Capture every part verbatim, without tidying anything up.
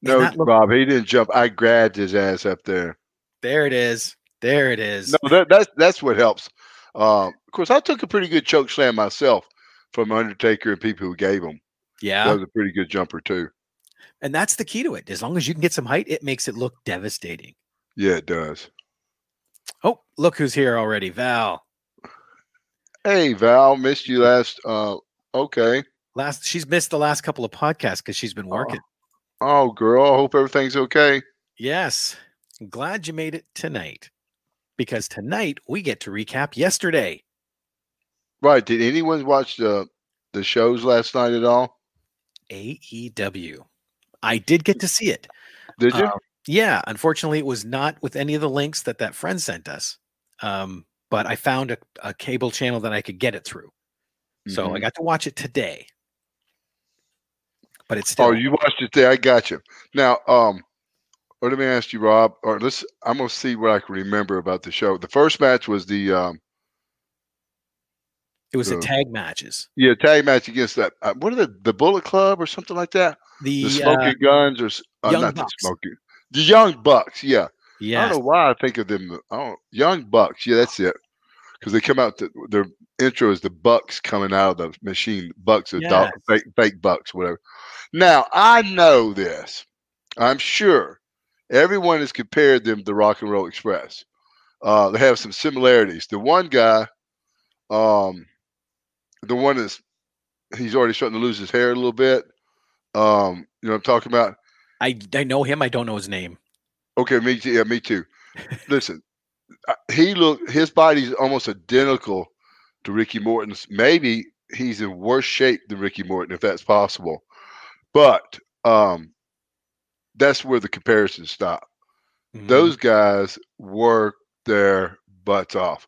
No, look- Bob, he didn't jump. I grabbed his ass up there. There it is. There it is. No, that, that's, that's what helps. Um, of course, I took a pretty good choke slam myself from Undertaker and people who gave him. Yeah. That was a pretty good jumper, too. And that's the key to it. As long as you can get some height, it makes it look devastating. Yeah, it does. Oh, look who's here already, Val. Hey, Val. Missed you last. Uh, okay. Last. She's missed the last couple of podcasts because she's been working. Oh, oh, girl. I hope everything's okay. Yes. I'm glad you made it tonight, because tonight we get to recap yesterday. Right. Did anyone watch the, the shows last night at all? A E W. I did get to see it. Did you? Um, yeah. Unfortunately, it was not with any of the links that that friend sent us. Um, but I found a, a cable channel that I could get it through. Mm-hmm. So I got to watch it today. But it's still. Oh, you watched it today. I got you. Now, um, let me ask you, Rob, or let's, I'm going to see what I can remember about the show. The first match was the, um, It was so, a tag matches. Yeah, tag match against that. Uh, what are the the Bullet Club or something like that? The, the Smoking uh, Guns or uh, Young not Bucks. The Smoking, the Young Bucks. Yeah, yeah. I don't know why I think of them. I don't, Young Bucks. Yeah, that's it. Because they come out. To, their intro is the Bucks coming out of the machine. Bucks or yes. dog, fake, fake Bucks, whatever. Now I know this. I'm sure everyone has compared them to Rock and Roll Express. Uh, they have some similarities. The one guy. Um, The one that's he's already starting to lose his hair a little bit. Um, you know what I'm talking about? I, I know him. I don't know his name. Okay, me too. Yeah, me too. Listen, he look his body's almost identical to Ricky Morton's. Maybe he's in worse shape than Ricky Morton, if that's possible. But um, that's where the comparisons stop. Mm-hmm. Those guys work their butts off.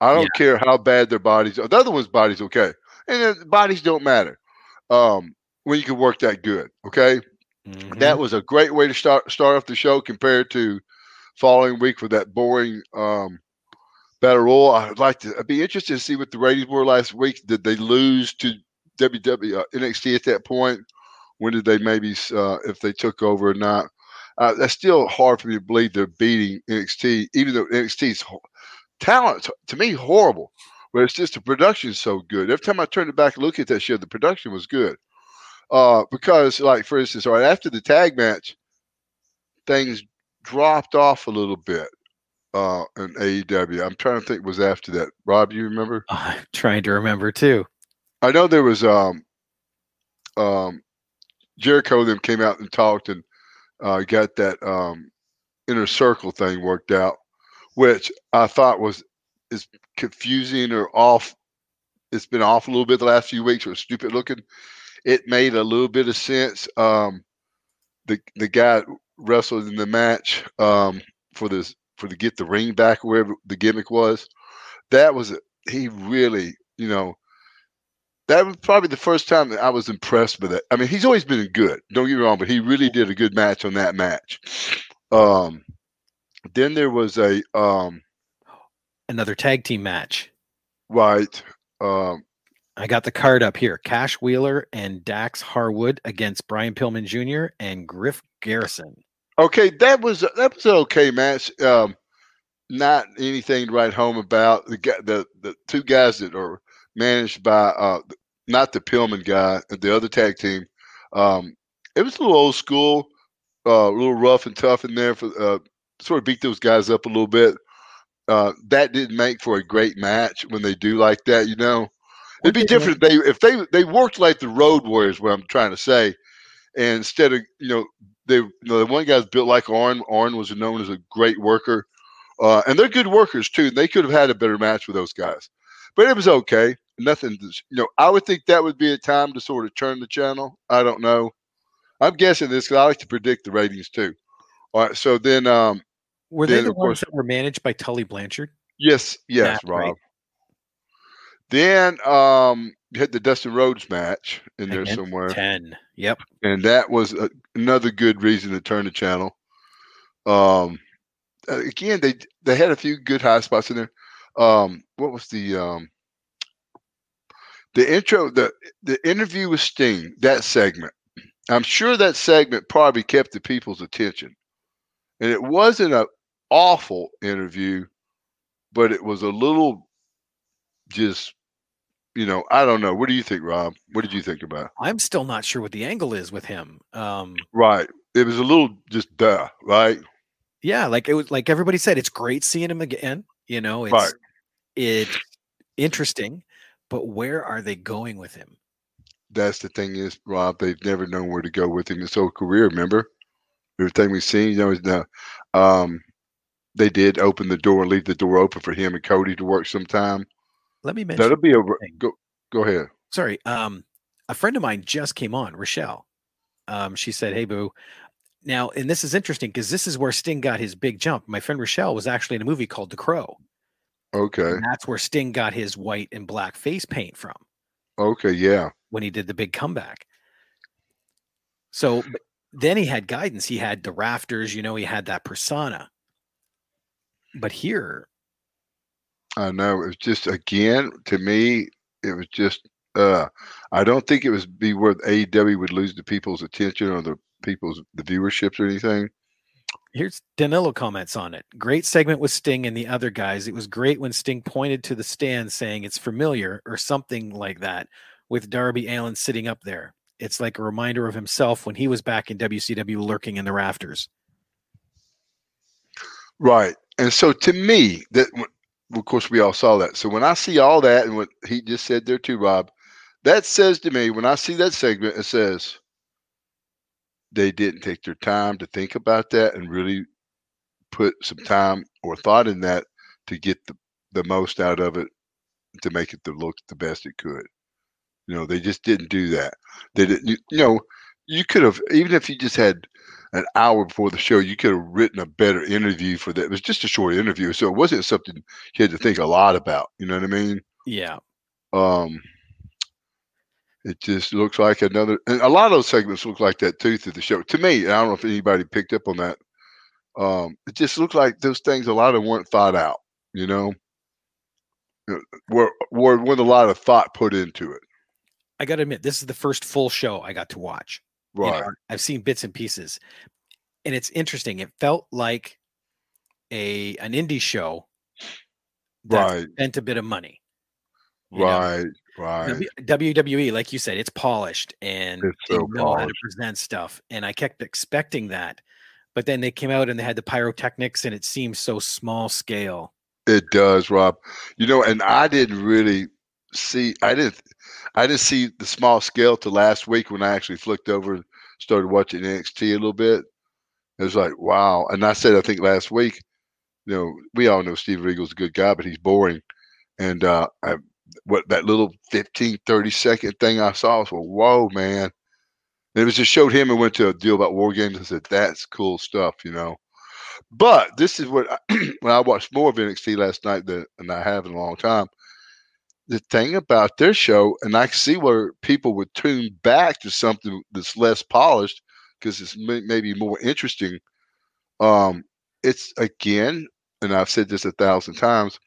I don't yeah. care how bad their bodies are. The other one's body's okay. And their bodies don't matter um, when you can work that good, okay? Mm-hmm. That was a great way to start start off the show compared to following week with that boring um, battle royal. I'd like to I'd be interested to see what the ratings were last week. Did they lose to W W E, uh, N X T at that point? When did they maybe, uh, if they took over or not? Uh, that's still hard for me to believe they're beating N X T, even though N X T's talent, to me, horrible. But it's just the production's so good. Every time I turned it back and look at that shit, the production was good. Uh, because, like, for instance, all right, after the tag match, things dropped off a little bit uh, in A E W. I'm trying to think was after that. Rob, you remember? Uh, I'm trying to remember, too. I know there was um, um, Jericho then came out and talked and uh, got that um, inner circle thing worked out. Which I thought was is confusing or off. It's been off a little bit the last few weeks or stupid looking. It made a little bit of sense. Um, the the guy wrestled in the match um, for this for to get the ring back wherever the gimmick was. That was he really you know that was probably the first time that I was impressed with it. I mean, he's always been good. Don't get me wrong, but he really did a good match on that match. Um, then there was a um, another tag team match. Right. Um, I got the card up here. Cash Wheeler and Dax Harwood against Brian Pillman Junior and Griff Garrison. Okay, that was that was an okay match. Um, not anything to write home about. The the the two guys that are managed by uh, not the Pillman guy, the other tag team. Um, it was a little old school, uh, a little rough and tough in there. For uh, sort of beat those guys up a little bit. Uh, that didn't make for a great match when they do like that, you know. It'd be different if they if they they worked like the Road Warriors, what I'm trying to say, and instead of you know they you know, the one guy's built like Arn. Arn was known as a great worker, uh, and they're good workers too. They could have had a better match with those guys, but it was okay. Nothing, you know. I would think that would be a time to sort of turn the channel. I don't know. I'm guessing this because I like to predict the ratings too. All right, so then um, were they then, the ones course, that were managed by Tully Blanchard? Yes, yes, Matt, Rob. Right? Then um, you had the Dustin Rhodes match in there somewhere. ten, yep. And that was a, another good reason to turn the channel. Um, again, they they had a few good high spots in there. Um, what was the um, the intro? The the interview with Sting. That segment, I'm sure that segment probably kept the people's attention. And it wasn't an awful interview, but it was a little just. You know, I don't know. What do you think, Rob? What did you think about it? I'm still not sure what the angle is with him. Um, right. It was a little just duh, right? Yeah, like it was like everybody said, it's great seeing him again. You know, it's right. It's interesting, but where are they going with him? That's the thing is, Rob, they've never known where to go with him his whole career, remember? Everything we've seen, you know, is no um they did open the door, leave the door open for him and Cody to work sometime. Let me mention that'll be a go. Go ahead. Sorry, um, a friend of mine just came on, Rochelle. Um, she said, "Hey, boo." Now, and this is interesting because this is where Sting got his big jump. My friend Rochelle was actually in a movie called The Crow. Okay, and that's where Sting got his white and black face paint from. Okay, yeah, when he did the big comeback. So then he had guidance. He had the rafters. You know, he had that persona. But here. I know. It was just, again, to me, it was just, uh, I don't think it would be worth A E W would lose the people's attention or the people's, the viewerships or anything. Here's Danilo comments on it. Great segment with Sting and the other guys. It was great when Sting pointed to the stand saying it's familiar or something like that with Darby Allin sitting up there. It's like a reminder of himself when he was back in W C W lurking in the rafters. Right. And so to me, that of course, we all saw that. So when I see all that and what he just said there too, Rob, that says to me, when I see that segment, it says they didn't take their time to think about that and really put some time or thought in that to get the, the most out of it, to make it the look the best it could. You know, they just didn't do that. They didn't, you, you know, you could have, even if you just had an hour before the show, you could have written a better interview for that. It was just a short interview, so it wasn't something you had to think a lot about. You know what I mean? Yeah. Um, it just looks like another, and a lot of those segments look like that too through the show. To me, I don't know if anybody picked up on that. Um, it just looked like those things, a lot of them weren't thought out, you know? Were, were, weren't a lot of thought put into it. I got to admit, this is the first full show I got to watch. Right. You know, I've seen bits and pieces, and it's interesting. It felt like a an indie show that right. spent a bit of money. Right, know? Right. W- WWE, like you said, it's polished and it's so they know polished. How to present stuff. And I kept expecting that, but then they came out and they had the pyrotechnics, and it seemed so small scale. It does, Rob. You know, and I didn't really see. I didn't. I didn't see the small scale to last week when I actually flicked over and started watching N X T a little bit. It was like, wow. And I said, I think last week, you know, we all know Steve Regal's a good guy, but he's boring. And uh, I, what that little fifteen, thirty second thing I saw, I was like, whoa, man. And it was just showed him and went to a deal about war games. I said, that's cool stuff, you know. But this is what, I, when I watched more of N X T last night than, than I have in a long time, the thing about their show, and I see where people would tune back to something that's less polished because it's may, maybe more interesting. Um, it's again, and I've said this a thousand times,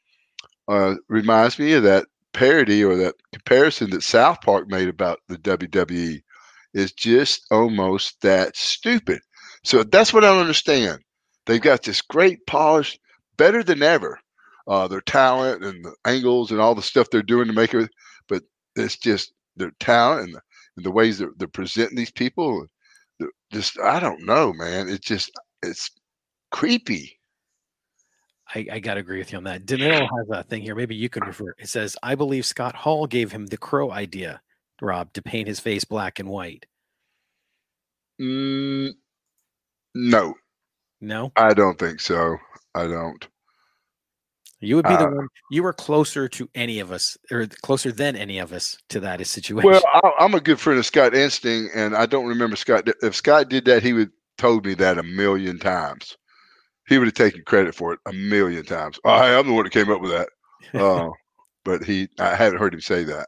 uh, reminds me of that parody or that comparison that South Park made about the W W E. It's just almost that stupid. So that's what I don't understand. They've got this great polish, better than ever, uh, their talent and the angles and all the stuff they're doing to make it. But it's just their talent and the, and the ways that they're presenting these people. Just, I don't know, man. It's just, it's creepy. I, I got to agree with you on that. Danilo has a thing here. Maybe you can refer. It says, I believe Scott Hall gave him the Crow idea, Rob, to paint his face black and white. Mm, no. No? I don't think so. I don't. You would be uh, the one. You were closer to any of us, or closer than any of us to that situation. Well, I, I'm a good friend of Scott Insting, and I don't remember Scott. If Scott did that, he would told me that a million times. He would have taken credit for it a million times. Oh, hey, I'm the one that came up with that. Uh, but he, I haven't heard him say that.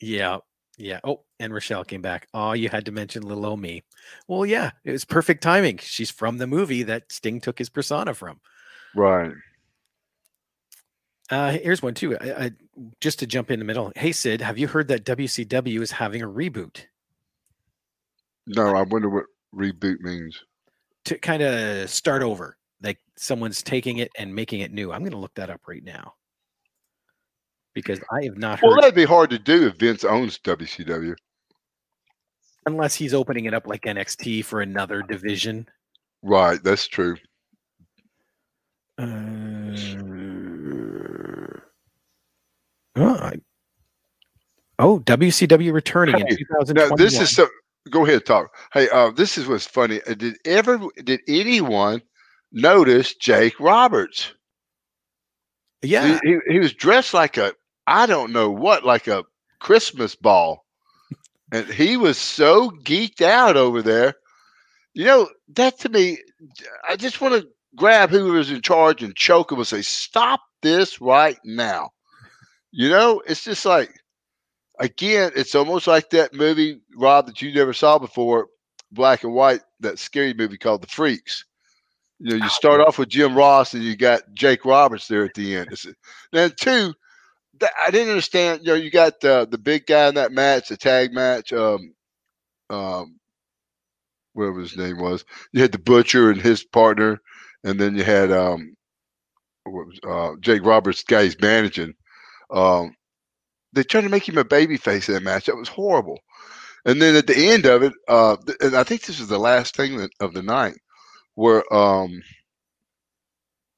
Yeah. Yeah. Oh, and Rochelle came back. Oh, you had to mention little old me. Well, yeah, it was perfect timing. She's from the movie that Sting took his persona from. Right. Uh, here's one, too. I, I, just to jump in the middle. Hey, Sid, have you heard that W C W is having a reboot? No, I wonder what reboot means. To kind of start over. Like someone's taking it and making it new. I'm going to look that up right now. Because I have not heard. Well, that'd be hard to do if Vince owns W C W. Unless he's opening it up like N X T for another division. Right, that's true. Uh, oh, I, oh, W C W returning hey, in two thousand twenty-one. Now this is so, go ahead, talk. Hey, uh, this is what's funny. Did ever did anyone notice Jake Roberts? Yeah, he, he, he was dressed like a I don't know what, like a Christmas ball, and he was so geeked out over there. You know, that to me, I just want to grab whoever's in charge and choke him and say, "Stop this right now!" You know, it's just like, again, it's almost like that movie, Rob, that you never saw before, black and white, that scary movie called The Freaks. You know, you start off with Jim Ross, and you got Jake Roberts there at the end. Now, two, I didn't understand. You know, you got uh, the big guy in that match, the tag match, um, um, whatever his name was. You had the Butcher and his partner, and then you had um, what was, uh, Jake Roberts, the guy he's managing. Um, they tried to make him a babyface in that match. That was horrible. And then at the end of it, uh, and I think this is the last thing that, of the night. Where um,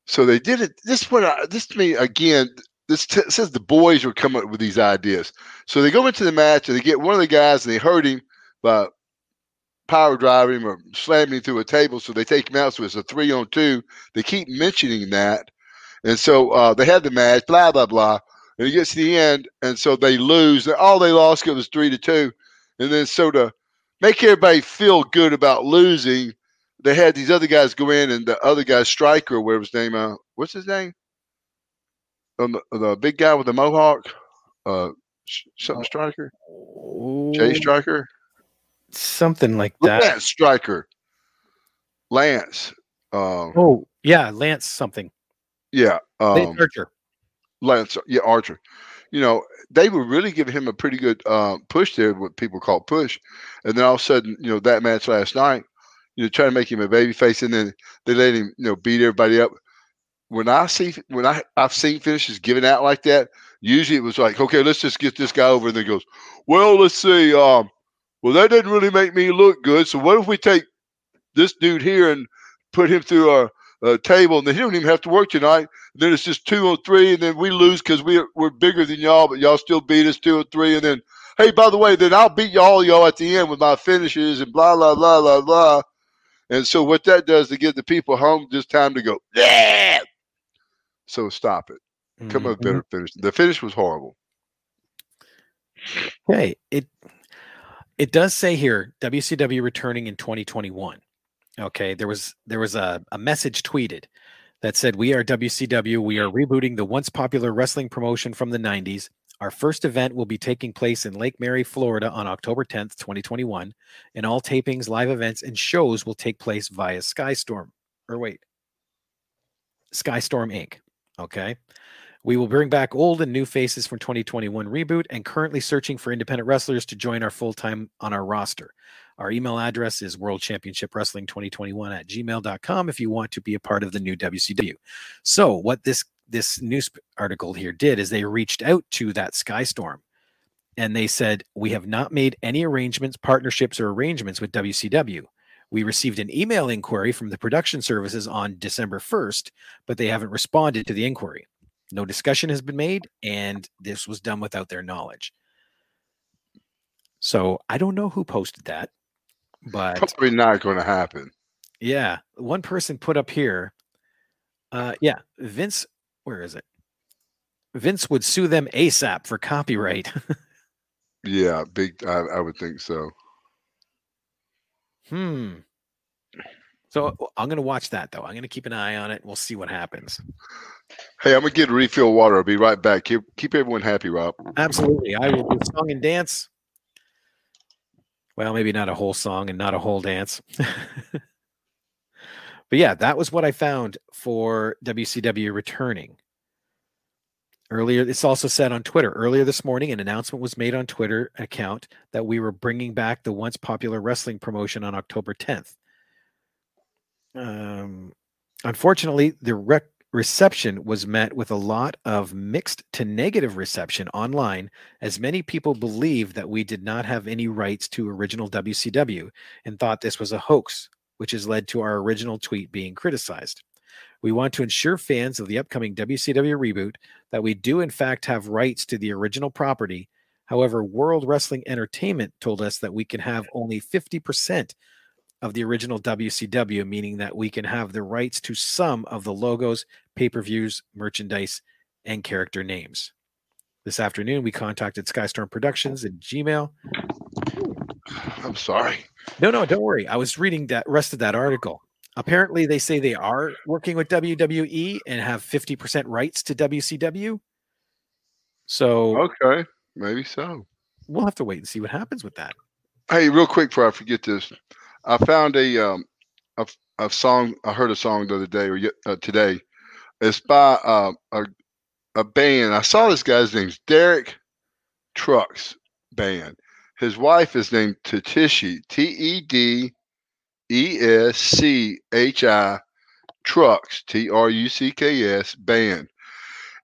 so they did it. This what I, this to me again. This t- says the boys were coming up with these ideas. So they go into the match and they get one of the guys and they hurt him by power driving him or slamming him through a table. So they take him out. So it's a three on two. They keep mentioning that, and so uh, they had the match. Blah blah blah. And it gets to the end, and so they lose. All they lost was three to two. And then so to make everybody feel good about losing, they had these other guys go in, and the other guy, Striker, whatever his name, uh, what's his name? Um, the, the big guy with the mohawk, uh, something Striker, Jay Striker, something like that. Lance Striker, Lance. Um, oh yeah, Lance something. Yeah, um, Lance Archer. Lance, yeah, Archer. You know, they were really giving him a pretty good uh, push there, what people call push, and then all of a sudden, you know, that match last night. You know, trying to make him a babyface, and then they let him, you know, beat everybody up. When I see, when I I've seen finishes given out like that, usually it was like, okay, let's just get this guy over, and then goes, well, let's see, um, well, that didn't really make me look good, so what if we take this dude here and put him through our uh, table, and then he don't even have to work tonight. And then it's just two on three, and then we lose because we we're bigger than y'all, but y'all still beat us two on three, and then hey, by the way, then I'll beat y'all y'all at the end with my finishes and blah blah blah blah blah. And so what that does to give the people home just time to go, yeah. So stop it. Come mm-hmm. up with a better finish. The finish was horrible. Hey, it it does say here W C W returning in twenty twenty-one. Okay, there was there was a, a message tweeted that said, we are W C W. We are rebooting the once popular wrestling promotion from the nineties. Our first event will be taking place in Lake Mary, Florida on October tenth, twenty twenty-one, and all tapings, live events, and shows will take place via Skystorm, or wait, Skystorm Incorporated. Okay. We will bring back old and new faces from twenty twenty-one Reboot and currently searching for independent wrestlers to join our full-time on our roster. Our email address is world championship wrestling twenty twenty-one at gmail dot com if you want to be a part of the new W C W. So what this, this news article here did is they reached out to that Skystorm and they said, we have not made any arrangements, partnerships, or arrangements with W C W. We received an email inquiry from the production services on December first, but they haven't responded to the inquiry. No discussion has been made, and this was done without their knowledge. So I don't know who posted that, but probably not going to happen. Yeah. One person put up here. Uh, yeah. Vince, where is it? Vince would sue them ASAP for copyright. Yeah. Big. I, I would think so. Hmm. So I'm going to watch that, though. I'm going to keep an eye on it. We'll see what happens. Hey, I'm going to get a refill water. I'll be right back. Keep, keep everyone happy, Rob. Absolutely. I will do song and dance. Well, maybe not a whole song and not a whole dance. But, yeah, that was what I found for W C W returning. Earlier, it's also said on Twitter, earlier this morning, an announcement was made on Twitter account that we were bringing back the once popular wrestling promotion on October tenth. Um, unfortunately, the rec- reception was met with a lot of mixed to negative reception online, as many people believed that we did not have any rights to original W C W and thought this was a hoax, which has led to our original tweet being criticized. We want to ensure fans of the upcoming W C W reboot that we do in fact have rights to the original property. However, World Wrestling Entertainment told us that we can have only fifty percent of the original W C W, meaning that we can have the rights to some of the logos, pay-per-views, merchandise, and character names. This afternoon, we contacted Skystorm Productions and Gmail. I'm sorry. No, no, don't worry. I was reading the rest of that article. Apparently, they say they are working with W W E and have fifty percent rights to W C W. So, okay, maybe so. We'll have to wait and see what happens with that. Hey, real quick before I forget this. I found a, um, a a song. I heard a song the other day or uh, today. It's by uh, a a band. I saw this guy's name's Derek Trucks band. His wife is named Tedeschi. T E D E S C H I Trucks. T R U C K S band,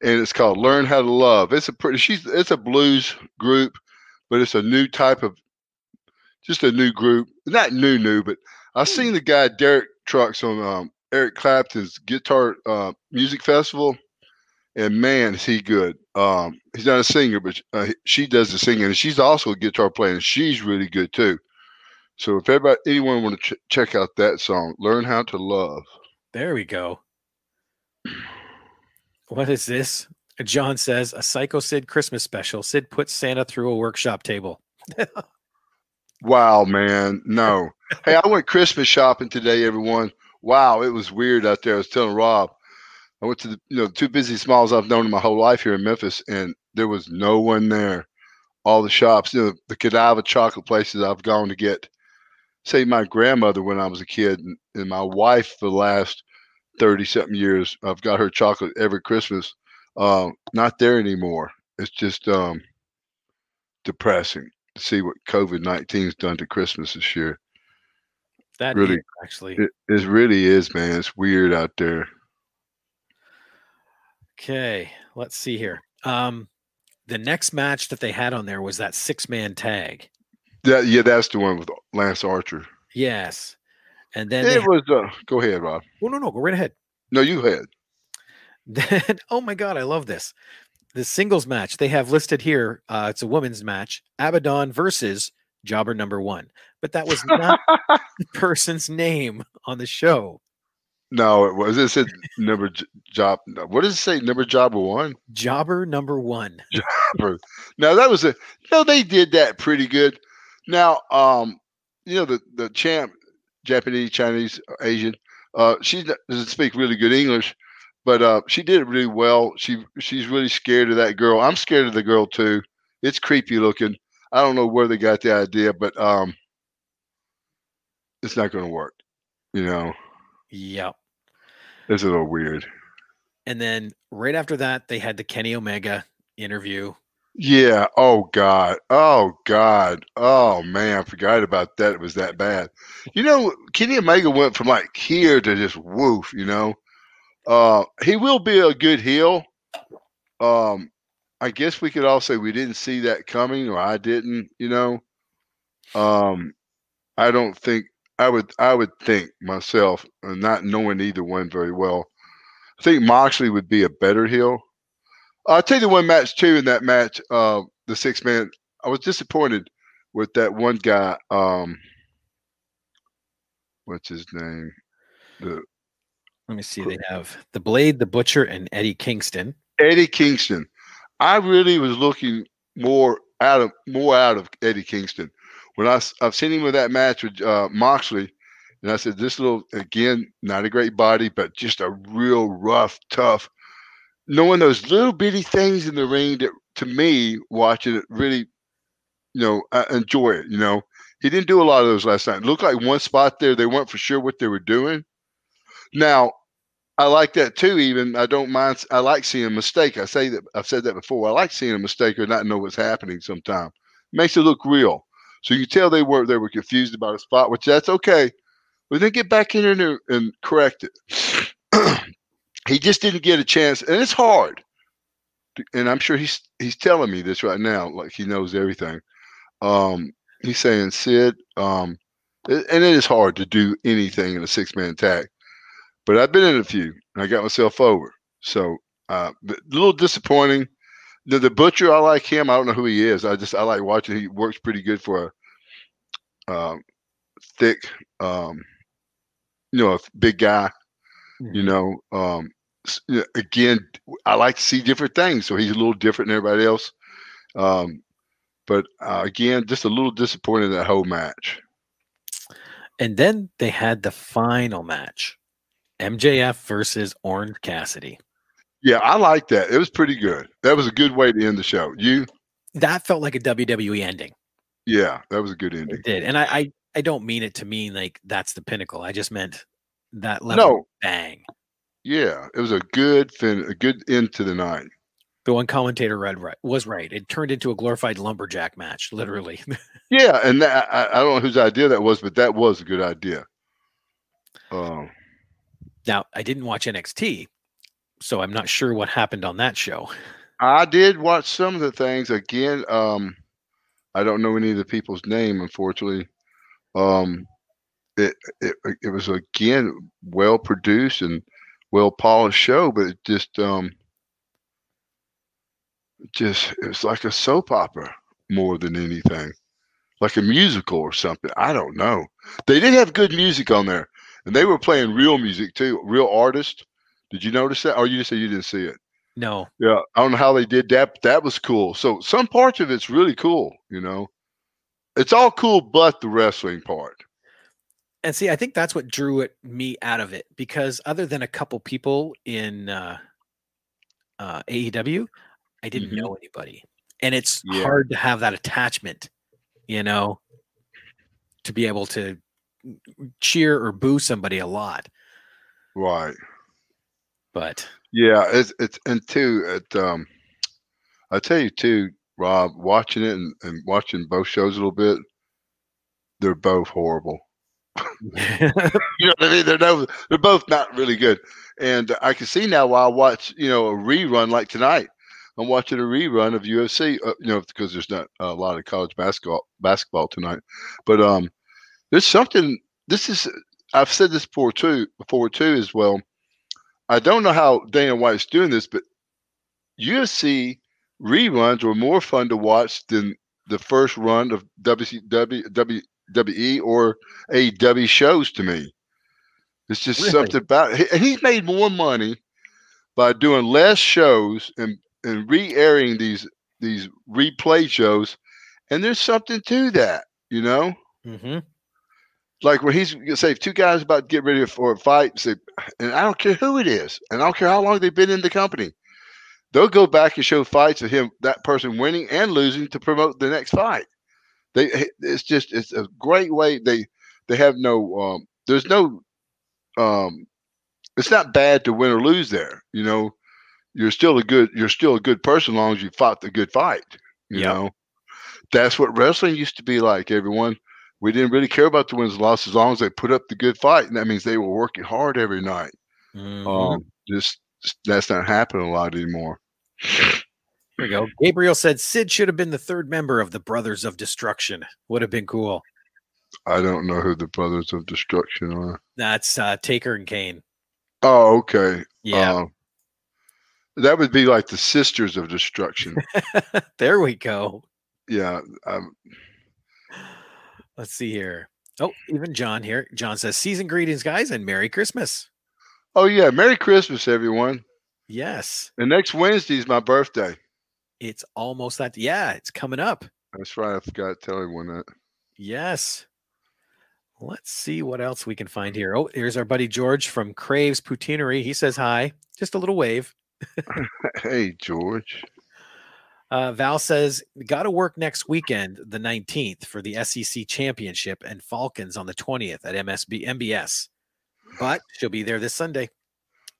and it's called Learn How to Love. It's a pretty. She's it's a blues group, but it's a new type of. Just a new group, not new, new, but I seen the guy Derek Trucks on um, Eric Clapton's guitar uh, music festival, and man, is he good. Um, he's not a singer, but uh, she does the singing, and she's also a guitar player, and she's really good too. So if everybody, anyone want to ch- check out that song, Learn How to Love. There we go. What is this? John says, a Psycho Sid Christmas special. Sid puts Santa through a workshop table. Wow, man. No. Hey, I went Christmas shopping today, everyone. Wow, it was weird out there. I was telling Rob, I went to the, you know, the two busiest malls I've known in my whole life here in Memphis, and there was no one there. All the shops, you know, the Godiva chocolate places I've gone to get, say, my grandmother when I was a kid, and, and my wife for the last thirty-something years, I've got her chocolate every Christmas. Uh, not there anymore. It's just um, depressing. See what COVID nineteen has done to Christmas this year. That really is, actually it, it really is, man. It's weird out there. Okay, let's see here. Um, the next match that they had on there was that six-man tag. That, yeah, that's the one with Lance Archer. Yes, and then it was. Had, uh, go ahead, Rob. No, no, no. Go right ahead. No, you ahead. Then, oh my God, I love this. The singles match they have listed here, uh, it's a women's match, Abaddon versus Jobber Number One. But that was not the person's name on the show. No, it was. It said number j- job. What does it say? Number Jobber One? Jobber Number One. Jobber. Now, that was a. No, they did that pretty good. Now, um, you know, the, the champ, Japanese, Chinese, Asian, uh, she doesn't speak really good English. But uh, she did it really well. She she's really scared of that girl. I'm scared of the girl too. It's creepy looking. I don't know where they got the idea, but um, it's not going to work. You know. Yep. It's a little weird. And then right after that, they had the Kenny Omega interview. Yeah. Oh God. Oh God. Oh man. I forgot about that. It was that bad. You know, Kenny Omega went from like here to just woof, you know, uh, he will be a good heel. Um, I guess we could all say we didn't see that coming, or I didn't, you know, um, I don't think I would, I would think myself, not knowing either one very well. I think Moxley would be a better heel. I'll tell you the one match, too, in that match, uh, the six-man. I was disappointed with that one guy. Um, what's his name? The, Let me see. They have The Blade, The Butcher, and Eddie Kingston. Eddie Kingston. I really was looking more out of more out of Eddie Kingston. When I, I've seen him with that match with uh, Moxley, and I said, this little, again, not a great body, but just a real rough, tough, knowing those little bitty things in the ring that, to me, watching it really, you know, I enjoy it, you know. He didn't do a lot of those last night. It looked like one spot there, they weren't for sure what they were doing. Now, I like that too, even. I don't mind. I like seeing a mistake. I say that, I've said that before. I like seeing a mistake or not know what's happening sometimes. Makes it look real. So you tell they were, they were confused about a spot, which that's okay. But then get back in there and correct it. He just didn't get a chance, and it's hard. And I'm sure he's he's telling me this right now, like he knows everything. Um, he's saying, Sid, um, and it is hard to do anything in a six-man tag. But I've been in a few, and I got myself over. So uh, a little disappointing. The, the Butcher, I like him. I don't know who he is. I just I like watching. He works pretty good for a uh, thick, um, you know, a big guy. Mm-hmm. You know, um, again, I like to see different things. So he's a little different than everybody else. Um, but uh, again, just a little disappointed in that whole match. And then they had the final match, M J F versus Orange Cassidy. Yeah, I like that. It was pretty good. That was a good way to end the show. You? That felt like a W W E ending. Yeah, that was a good ending. It did. And I, I, I don't mean it to mean like that's the pinnacle. I just meant that level no. bang. Yeah, it was a good fin- a good end to the night. The one commentator read right was right. It turned into a glorified lumberjack match, literally. Yeah, and that, I, I don't know whose idea that was, but that was a good idea. Um, now I didn't watch N X T, so I'm not sure what happened on that show. I did watch some of the things again. Um, I don't know any of the people's name, unfortunately. Um, It, it it was again well produced and well polished show, but it just um just it was like a soap opera more than anything, like a musical or something. I don't know. They did have good music on there, and they were playing real music too, real artists. Did you notice that? Or you just said you didn't see it? No. Yeah, I don't know how they did that, but that was cool. So some parts of it's really cool. You know, it's all cool, but the wrestling part. And see, I think that's what drew it me out of it, because other than a couple people in uh, uh, A E W, I didn't mm-hmm. know anybody. And it's yeah. hard to have that attachment, you know, to be able to cheer or boo somebody a lot. Right. But. Yeah. It's, it's and too, it, um, I tell you too, Rob, watching it and, and watching both shows a little bit, they're both horrible. You know what I mean? They're, no, they're both not really good, and I can see now why I watch you know a rerun like tonight. I'm watching a rerun of U F C, uh, you know, because there's not a lot of college basketball basketball tonight. But um, there's something. This is I've said this before too. Before too as well. I don't know how Dana White's doing this, but U F C reruns were more fun to watch than the first run of W C W. W W E or A E W shows to me. It's just really? something about it. He, he's made more money by doing less shows and, and re-airing these these replay shows. And there's something to that, you know? Mm-hmm. Like where he's going to say, if two guys about to get ready for a fight, say, and I don't care who it is, and I don't care how long they've been in the company, they'll go back and show fights of him, that person winning and losing to promote the next fight. They, it's just, it's a great way. They, they have no, um, there's no, um, it's not bad to win or lose there. You know, you're still a good, you're still a good person as long as you fought the good fight. You yep. know, that's what wrestling used to be like, everyone. We didn't really care about the wins and losses as long as they put up the good fight. And that means they were working hard every night. Mm-hmm. Um, just, just that's not happening a lot anymore. Here we go. Gabriel said Sid should have been the third member of the Brothers of Destruction. Would have been cool. I don't know who the Brothers of Destruction are. That's uh, Taker and Kane. Oh, okay. Yeah. Um, that would be like the Sisters of Destruction. There we go. Yeah. Um, Let's see here. Oh, even John here. John says, season greetings, guys, and Merry Christmas. Oh, yeah. Merry Christmas, everyone. Yes. And next Wednesday is my birthday. It's almost that. Yeah, it's coming up. That's right. I forgot to tell everyone that. Yes. Let's see what else we can find here. Oh, here's our buddy George from Crave's Poutinery. He says hi. Just a little wave. Hey, George. Uh, Val says, got to work next weekend, the nineteenth, for the S E C Championship and Falcons on the twentieth at M S B M B S. But she'll be there this Sunday.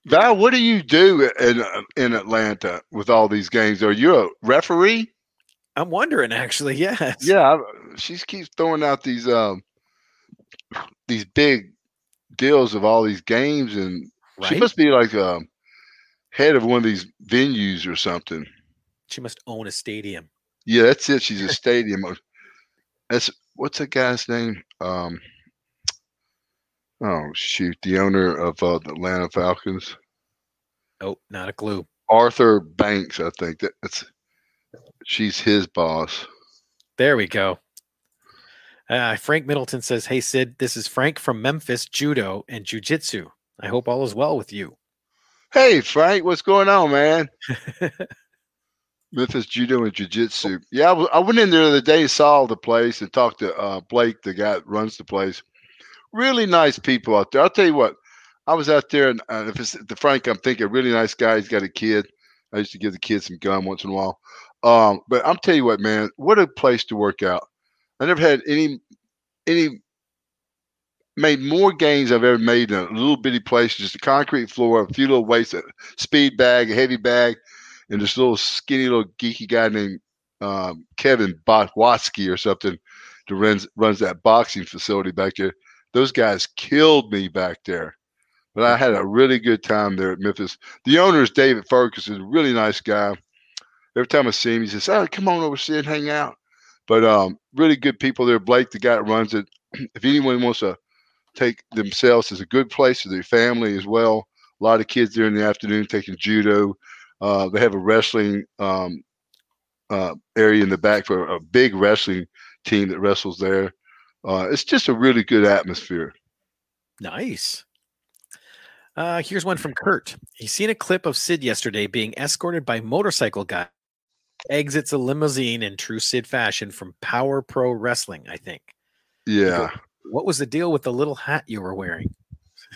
Val, what do you do in in Atlanta with all these games? Are you a referee? I'm wondering, actually. Yes. Yeah, I, she keeps throwing out these um these big deals of all these games, and right? She must be like a head of one of these venues or something. She must own a stadium. Yeah, that's it. She's a stadium. That's what's that guy's name? Um, oh shoot, the owner of uh, the Atlanta Falcons. Oh, not a clue. Arthur Banks, I think that, that's. She's his boss. There we go. Uh, Frank Middleton says, "Hey Sid, this is Frank from Memphis Judo and Jiu Jitsu. I hope all is well with you." Hey Frank, what's going on, man? Memphis Judo and Jiu-Jitsu. Yeah, I, w- I went in there the other day, saw the place, and talked to uh, Blake, the guy that runs the place. Really nice people out there. I'll tell you what, I was out there, and uh, if it's the Frank, I'm thinking, really nice guy. He's got a kid. I used to give the kid some gum once in a while. Um, but I'm telling you what, man, what a place to work out. I never had any, any, made more gains I've ever made in a little bitty place, just a concrete floor, a few little weights, a speed bag, a heavy bag. And this little skinny little geeky guy named um, Kevin Botwatsky or something that runs, runs that boxing facility back there. Those guys killed me back there. But I had a really good time there at Memphis. The owner is David Ferguson, a really nice guy. Every time I see him, he says, "Oh, come on over, Sid, hang out." But um, really good people there. Blake, the guy that runs it. If anyone wants to take themselves, it's a good place for their family as well. A lot of kids there in the afternoon taking judo. Uh, they have a wrestling um, uh, area in the back for a big wrestling team that wrestles there. Uh, it's just a really good atmosphere. Nice. Uh, here's one from Kurt. He's seen a clip of Sid yesterday being escorted by motorcycle guy. Exits a limousine in true Sid fashion from Power Pro Wrestling, I think. Yeah. What was the deal with the little hat you were wearing?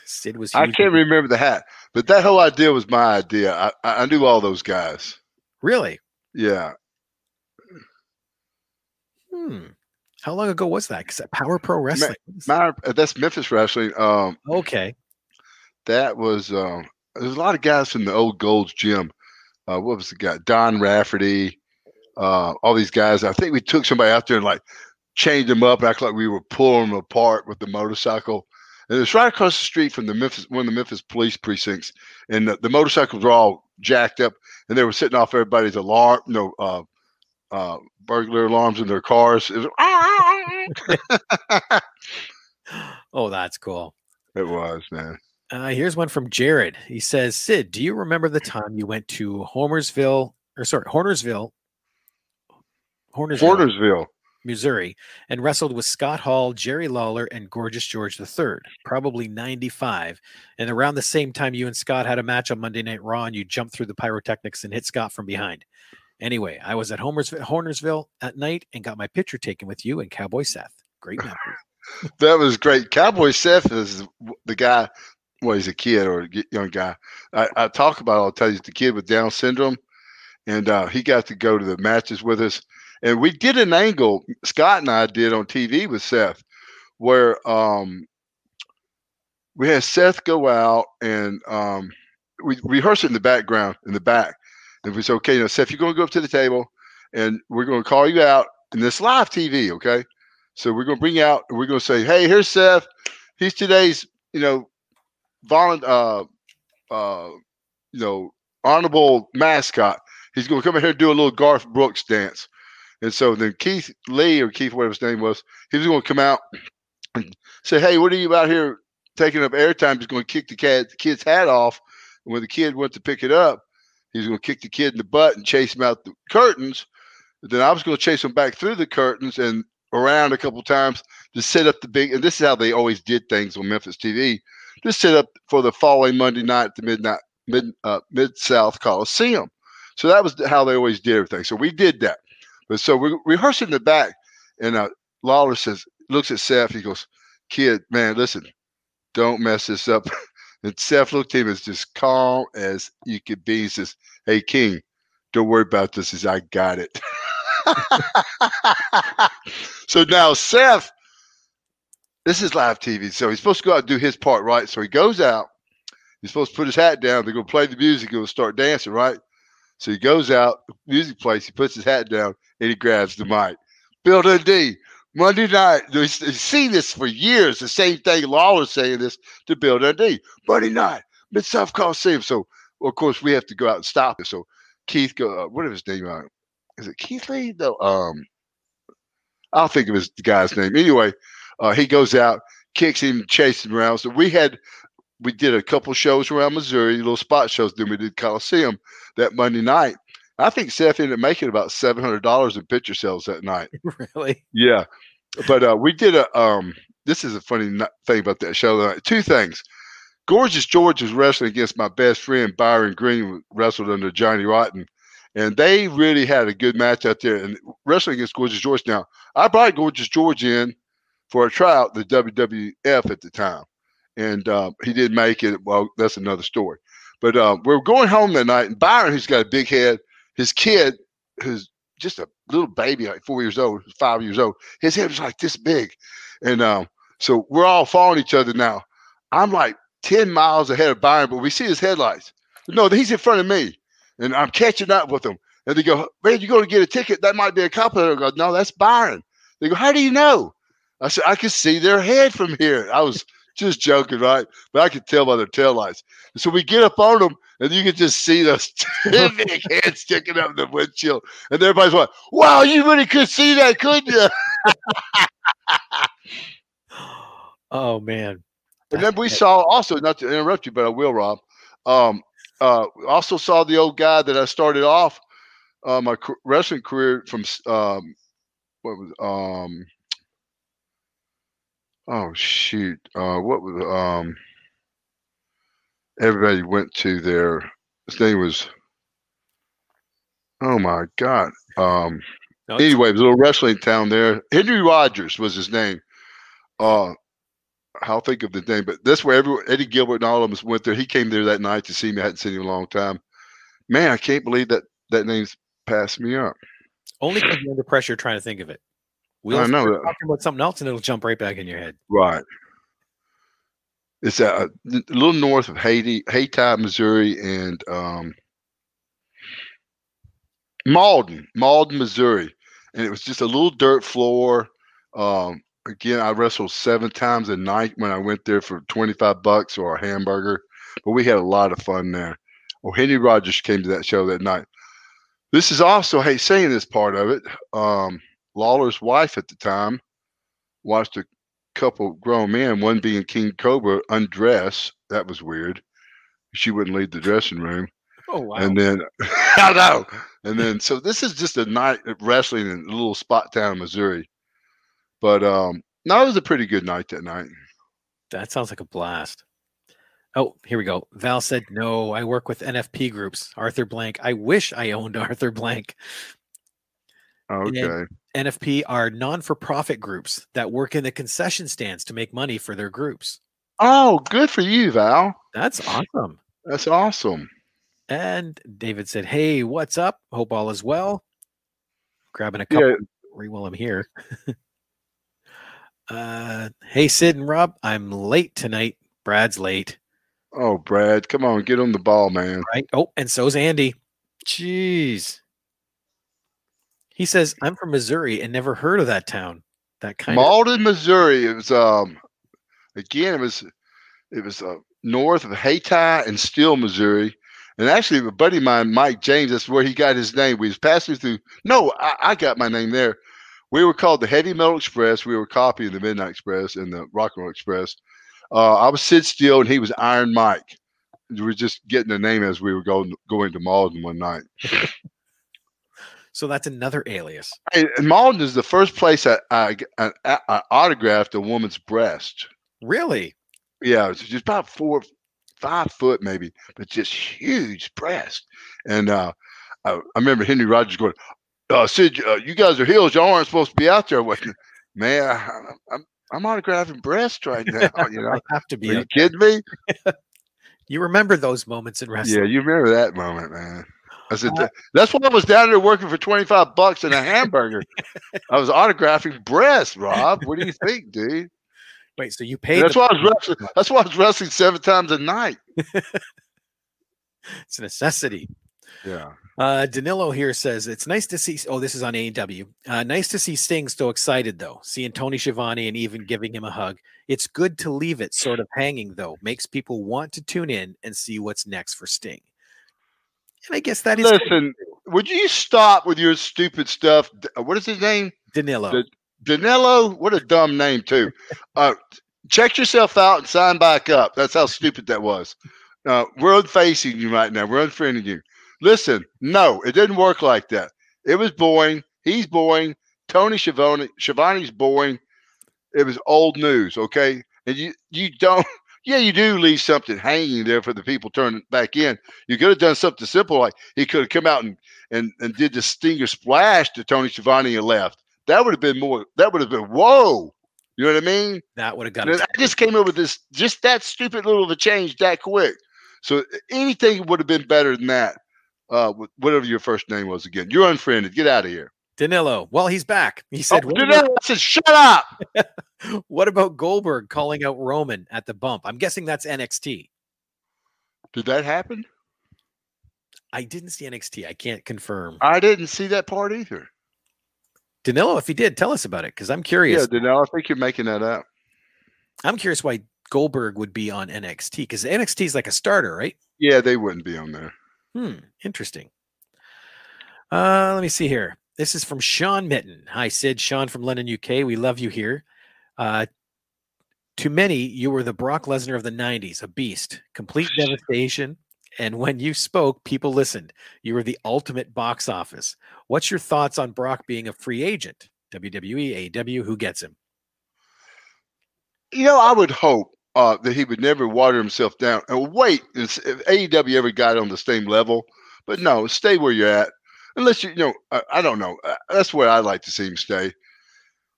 Sid was huge. I can't remember the hat, but that whole idea was my idea. I, I knew all those guys. Really? Yeah. Hmm. How long ago was that? Because that Power Pro Wrestling. My, my, that's Memphis Wrestling. Um, okay. That was um, there's a lot of guys from the old Gold's Gym. Uh, what was the guy? Don Rafferty. Uh, all these guys. I think we took somebody out there and like chained them up, act like we were pulling them apart with the motorcycle. And it's right across the street from the Memphis, one of the Memphis police precincts, and the, the motorcycles were all jacked up, and they were setting off everybody's alarm, you know, uh, uh, burglar alarms in their cars. It was, oh, that's cool. It was, man. Uh, here's one from Jared. He says, "Sid, do you remember the time you went to Homersville, or sorry, Hornersville, Hornersville, Hornersville. Missouri, and wrestled with Scott Hall, Jerry Lawler, and Gorgeous George the third, probably ninety-five. And around the same time, you and Scott had a match on Monday Night Raw, and you jumped through the pyrotechnics and hit Scott from behind. Anyway, I was at Homersville, Hornersville at night and got my picture taken with you and Cowboy Seth. Great memory." That was great. Cowboy Seth is the guy. Well, he's a kid or a young guy. I, I talk about it all the time. He's the kid with Down syndrome, and uh, he got to go to the matches with us. And we did an angle, Scott and I did on T V with Seth, where um, we had Seth go out and um, we rehearsed it in the background, in the back. And we said, okay, now, Seth, you're going to go up to the table and we're going to call you out. And it's live T V, okay? So we're going to bring you out and we're going to say, hey, here's Seth. He's today's, you know, volu- uh, uh, you know, honorable mascot. He's going to come in here and do a little Garth Brooks dance. And so then Keith Lee, or Keith, whatever his name was, he was going to come out and say, hey, what are you out here taking up airtime? He's going to kick the, cat, the kid's hat off. And when the kid went to pick it up, he was going to kick the kid in the butt and chase him out the curtains. Then I was going to chase him back through the curtains and around a couple times to set up the big – and this is how they always did things on Memphis T V – to set up for the following Monday night at the Midnight, mid, uh, Mid-South Coliseum. So that was how they always did everything. So we did that. But so we're rehearsing the back, and uh, Lawler says, looks at Seth. He goes, "Kid, man, listen, don't mess this up." And Seth looked at him as just calm as you could be. He says, "Hey, King, don't worry about this. He says, I got it." So now Seth, this is live T V, so he's supposed to go out and do his part, right? So he goes out. He's supposed to put his hat down. They're going to play the music. He'll start dancing, right? So he goes out, music plays, he puts his hat down, and he grabs the mic. Bill Dundee, Monday night. You've seen this for years, the same thing Lawler's saying this to Bill Dundee. Monday night, Mid-South Coliseum. So, of course, we have to go out and stop it. So Keith, go, uh, what is his name? Uh, is it Keith Lee? No, um, I'll think of his guy's name. Anyway, uh, he goes out, kicks him, chases him around. So we had... We did a couple shows around Missouri, little spot shows. Then we did Coliseum that Monday night. I think Seth ended up making about seven hundred dollars in picture sales that night. Really? Yeah. But uh, we did a um, – this is a funny thing about that show. That Two things. Gorgeous George was wrestling against my best friend, Byron Green, wrestled under Johnny Rotten. And they really had a good match out there. And wrestling against Gorgeous George. Now, I brought Gorgeous George in for a tryout, the W W F at the time. And uh, he did make it. Well, that's another story. But uh, we're going home that night, and Byron, who's got a big head, his kid, who's just a little baby, like four years old, five years old, his head was like this big. And um, so we're all following each other now. I'm like ten miles ahead of Byron, but we see his headlights. No, he's in front of me, and I'm catching up with him. And they go, man, you go to get a ticket. That might be a couple. I go, no, that's Byron. They go, how do you know? I said, I could see their head from here. I was – just joking, right? But I could tell by their taillights. So we get up on them, and you can just see those big heads sticking up in the windshield. And everybody's like, wow, you really could see that, couldn't you? Oh, man. And then we saw also, not to interrupt you, but I will, Rob, um, uh, also saw the old guy that I started off uh, my wrestling career from, um, what was um Oh shoot! Uh, what was um? Everybody went to their. His name was. Oh my God! Um. No, anyway, it was a little wrestling town there. Henry Rogers was his name. Uh, I'll think of the name, but that's where everyone. Eddie Gilbert and all of us went there. He came there that night to see me. I hadn't seen him in a long time. Man, I can't believe that that name's passed me up. Only because you're under pressure trying to think of it. We'll I know that. Talking about something else, and it'll jump right back in your head. Right. It's a, a little north of Haiti, Hayti, Missouri, and um, Malden, Malden, Missouri, and it was just a little dirt floor. Um, again, I wrestled seven times a night when I went there for twenty-five bucks or a hamburger, but we had a lot of fun there. Well, Henry Rogers came to that show that night. This is also, hey, saying this part of it. Um, Lawler's wife at the time watched a couple of grown men, one being King Cobra, undress. That was weird. She wouldn't leave the dressing room. Oh, wow. And then, I know. And then, so this is just a night of wrestling in a little spot town in Missouri. But um, no, it was a pretty good night that night. That sounds like a blast. Oh, here we go. Val said, no, I work with N F P groups, Arthur Blank. I wish I owned Arthur Blank. Okay. And N F P are non-for-profit groups that work in the concession stands to make money for their groups. Oh, good for you, Val. That's awesome. That's awesome. And David said, hey, what's up? Hope all is well. Grabbing a cup yeah. while I'm here. uh, hey, Sid and Rob, I'm late tonight. Brad's late. Oh, Brad, come on. Get on the ball, man. Right. Oh, and so's Andy. Jeez. He says, I'm from Missouri and never heard of that town. That kind Malden, of- Missouri. It was, um, again, it was, it was uh, north of Hayti and Steele, Missouri. And actually, a buddy of mine, Mike James, that's where he got his name. We was passing through. No, I, I got my name there. We were called the Heavy Metal Express. We were copying the Midnight Express and the Rock and Roll Express. Uh, I was Sid Steele, and he was Iron Mike. We were just getting the name as we were going, going to Malden one night. So that's another alias. Hey, Malden is the first place I, I, I, I autographed a woman's breast. Really? Yeah, it was just about four – five foot maybe, but just huge breast. And uh, I, I remember Henry Rogers going, uh, Sid, uh, you guys are heels. Y'all aren't supposed to be out there. Waiting. Man, I, I'm, I'm autographing breasts right now. You know, I have to be. Are you kidding me? You remember those moments in wrestling. Yeah, you remember that moment, man. I said, uh, that's when I was down there working for twenty-five bucks and a hamburger. I was autographing breasts, Rob. What do you think, dude? Wait, so you paid? That's why I was wrestling. That's why I was wrestling seven times a night. It's a necessity. Yeah. Uh, Danilo here says it's nice to see. Oh, this is on A E W. Uh, nice to see Sting so excited though. Seeing Tony Schiavone and even giving him a hug. It's good to leave it sort of hanging though. Makes people want to tune in and see what's next for Sting. And I guess that is. Listen, would you stop with your stupid stuff? What is his name? Danilo. The- Danilo, what a dumb name, too. Uh, check yourself out and sign back up. That's how stupid that was. Uh, we're unfacing you right now. We're unfriending you. Listen, no, it didn't work like that. It was boring. He's boring. Tony Schiavone, Schiavone's boring. It was old news, okay? And you, you don't – yeah, you do leave something hanging there for the people turning back in. You could have done something simple like he could have come out and, and, and did the Stinger splash to Tony Schiavone and left. That would have been more. That would have been whoa. You know what I mean? That would have got. I just came up with this, just that stupid little of a change that quick. So anything would have been better than that. Uh, whatever your first name was again, you're unfriended. Get out of here, Danilo. Well, he's back. He said, oh, Danilo about- said, "Shut up." What about Goldberg calling out Roman at the bump? I'm guessing that's N X T. Did that happen? I didn't see N X T. I can't confirm. I didn't see that part either. Danilo, if he did, tell us about it because I'm curious. Yeah, Danilo, I think you're making that up. I'm curious why Goldberg would be on N X T because N X T is like a starter, right? Yeah, they wouldn't be on there. Hmm, interesting. Uh, let me see here. This is from Sean Mitten. Hi, Sid. Sean from London, U K. We love you here. Uh, to many, you were the Brock Lesnar of the nineties, a beast, complete devastation. And when you spoke, people listened. You were the ultimate box office. What's your thoughts on Brock being a free agent? W W E, A E W, who gets him? You know, I would hope uh, that he would never water himself down and wait if A E W ever got on the same level. But no, stay where you're at. Unless you, you know, I, I don't know. That's where I like to see him stay.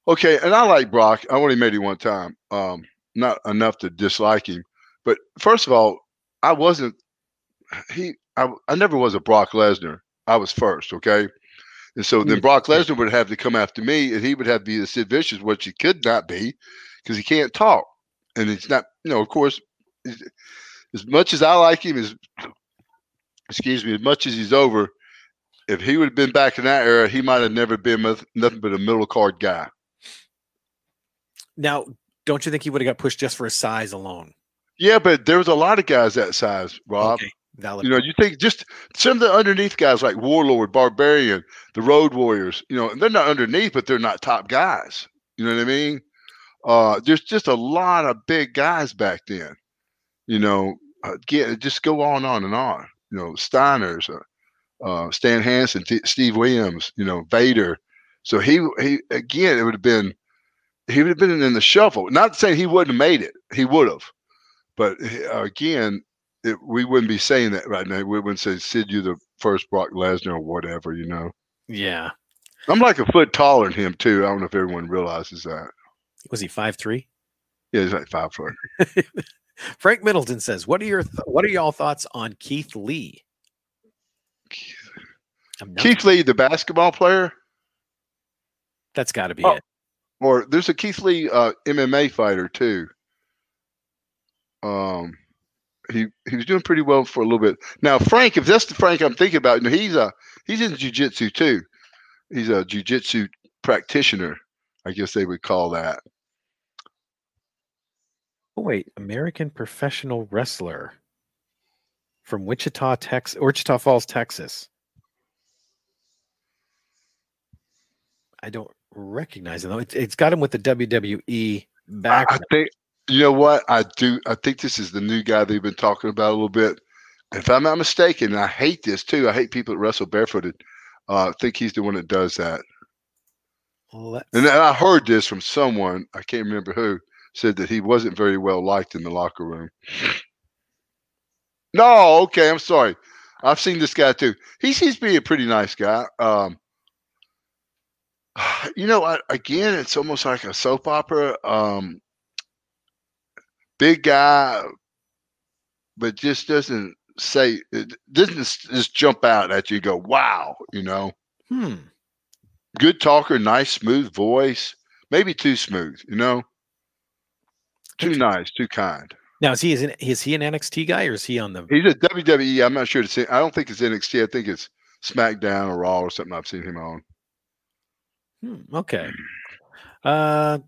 Okay, and I like Brock. I only met him one time. Um, not enough to dislike him. But first of all, I wasn't. He, I, I never was a Brock Lesnar. I was first, okay? And so then Brock Lesnar would have to come after me, and he would have to be the Sid Vicious, which he could not be because he can't talk. And it's not, you know, of course, as much as I like him, as, excuse me, as much as he's over, if he would have been back in that era, he might have never been nothing but a middle card guy. Now, don't you think he would have got pushed just for his size alone? Yeah, but there was a lot of guys that size, Rob. Okay. You know, you think just some of the underneath guys like Warlord, Barbarian, the Road Warriors, you know, and they're not underneath, but they're not top guys. You know what I mean? Uh, there's just a lot of big guys back then. You know, again, just go on and on and on. You know, Steiners, uh, uh, Stan Hansen, T- Steve Williams, you know, Vader. So he, he again, it would have been, he would have been in the shuffle. Not saying he wouldn't have made it. He would have. But uh, again, It, we wouldn't be saying that right now. We wouldn't say, Sid, you're the first Brock Lesnar or whatever, you know? Yeah. I'm like a foot taller than him, too. I don't know if everyone realizes that. Was he five three? Yeah, he's like five foot. Frank Middleton says, "What are your th- what are y'all thoughts on Keith Lee?" Keith Lee, the basketball player. That's got to be oh. it. Or there's a Keith Lee uh, M M A fighter too. Um, he he was doing pretty well for a little bit. Now, Frank, if that's the Frank I'm thinking about, you know, he's a he's in jiu-jitsu too. He's a jiu-jitsu practitioner, I guess they would call that. Oh, wait, American professional wrestler from Wichita, Texas, Wichita Falls, Texas. I don't recognize him though. It's, it's got him with the W W E background. I think you know what I do. I think this is the new guy they've been talking about a little bit. If I'm not mistaken, and I hate this too. I hate people that wrestle barefooted. Uh, I think he's the one that does that. Let's... And I heard this from someone. I can't remember who. Said that he wasn't very well liked in the locker room. No, okay, I'm sorry. I've seen this guy too. He seems to be a pretty nice guy. Um, you know, I, again, it's almost like a soap opera. Um, big guy, but just doesn't say, it doesn't just jump out at you and go, wow, you know. Hmm. Good talker, nice, smooth voice. Maybe too smooth, you know. Too nice, too kind. Now, is he is, an, is he an N X T guy or is he on the? He's a W W E. I'm not sure to see. I don't think it's N X T. I think it's SmackDown or Raw or something. I've seen him on. Hmm, okay. Uh,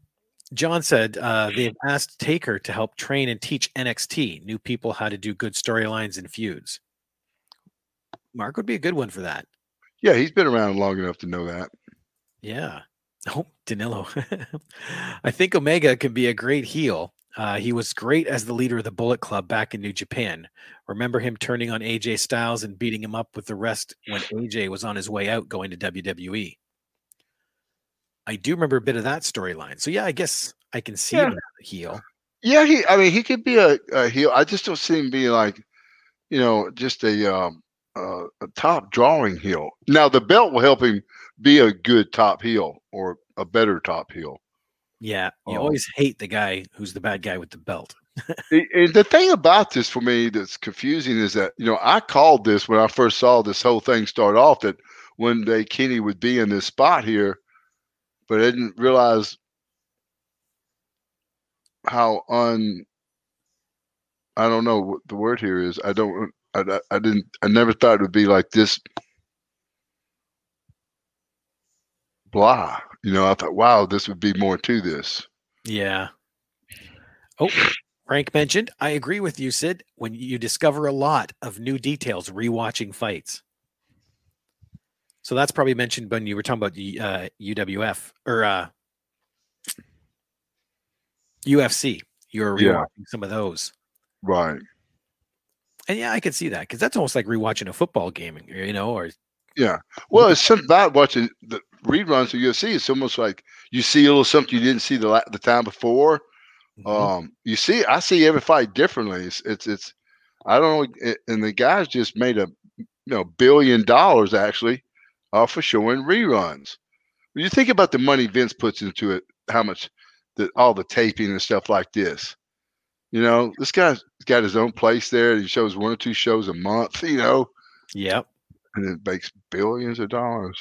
John said uh, they've asked Taker to help train and teach N X T new people how to do good storylines and feuds. Mark would be a good one for that. Yeah, he's been around long enough to know that. Yeah. Oh, Danilo. I think Omega could be a great heel. Uh, he was great as the leader of the Bullet Club back in New Japan. Remember him turning on A J Styles and beating him up with the rest when A J was on his way out going to W W E. I do remember a bit of that storyline. So, yeah, I guess I can see yeah. him as a heel. Yeah, he. I mean, he could be a, a heel. I just don't see him being like, you know, just a, um, uh, a top drawing heel. Now, the belt will help him be a good top heel or a better top heel. Yeah. You um, always hate the guy who's the bad guy with the belt. And the thing about this for me that's confusing is that, you know, I called this when I first saw this whole thing start off that one day Kenny would be in this spot here, but I didn't realize how un, I don't know what the word here is. I don't, I, I didn't, I never thought it would be like this. Blah. You know, I thought, wow, this would be more to this. Yeah. Oh, Frank mentioned, I agree with you, Sid, when you discover a lot of new details rewatching fights. So that's probably mentioned when you were talking about the uh, U W F or uh, U F C. You were rewatching yeah. some of those. Right. And yeah, I could see that because that's almost like rewatching a football game, you know, or. Yeah. Well, it's something about watching the reruns of U F C. It's almost like you see a little something you didn't see the the time before. Mm-hmm. Um, you see, I see every fight differently. It's, it's, it's I don't know. It, and the guys just made a you know billion dollars actually off of showing reruns. When you think about the money Vince puts into it, how much the, all the taping and stuff like this. You know, this guy's got his own place there. He shows one or two shows a month, you know. Yep. And it makes billions of dollars.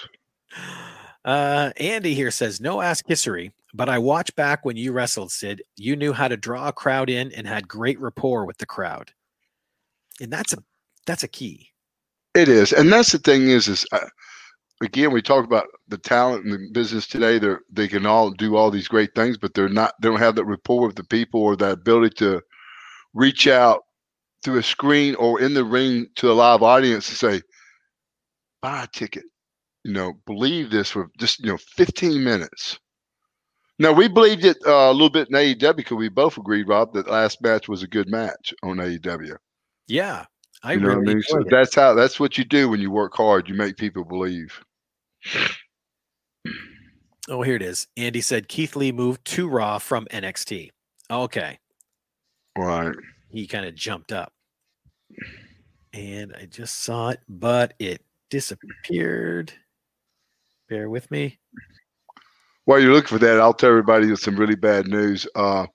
Uh, Andy here says, no ass kissery, but I watched back when you wrestled, Sid. You knew how to draw a crowd in and had great rapport with the crowd. And that's a that's a key. It is. And that's the thing is, is uh, again, we talk about the talent in the business today. They they can all do all these great things, but they're not. They don't have that rapport with the people or that ability to reach out through a screen or in the ring to a live audience and say, buy a ticket, you know, believe this for just, you know, fifteen minutes. Now, we believed it uh, a little bit in A E W because we both agreed, Rob, that last match was a good match on A E W. Yeah. I you know really what I mean? So that's how, that's what you do when you work hard. You make people believe. Oh, here it is. Andy said Keith Lee moved to Raw from N X T. Okay. All right. He kind of jumped up. And I just saw it, but it disappeared. Bear with me. While you're looking for that, I'll tell everybody some really bad news. Uh,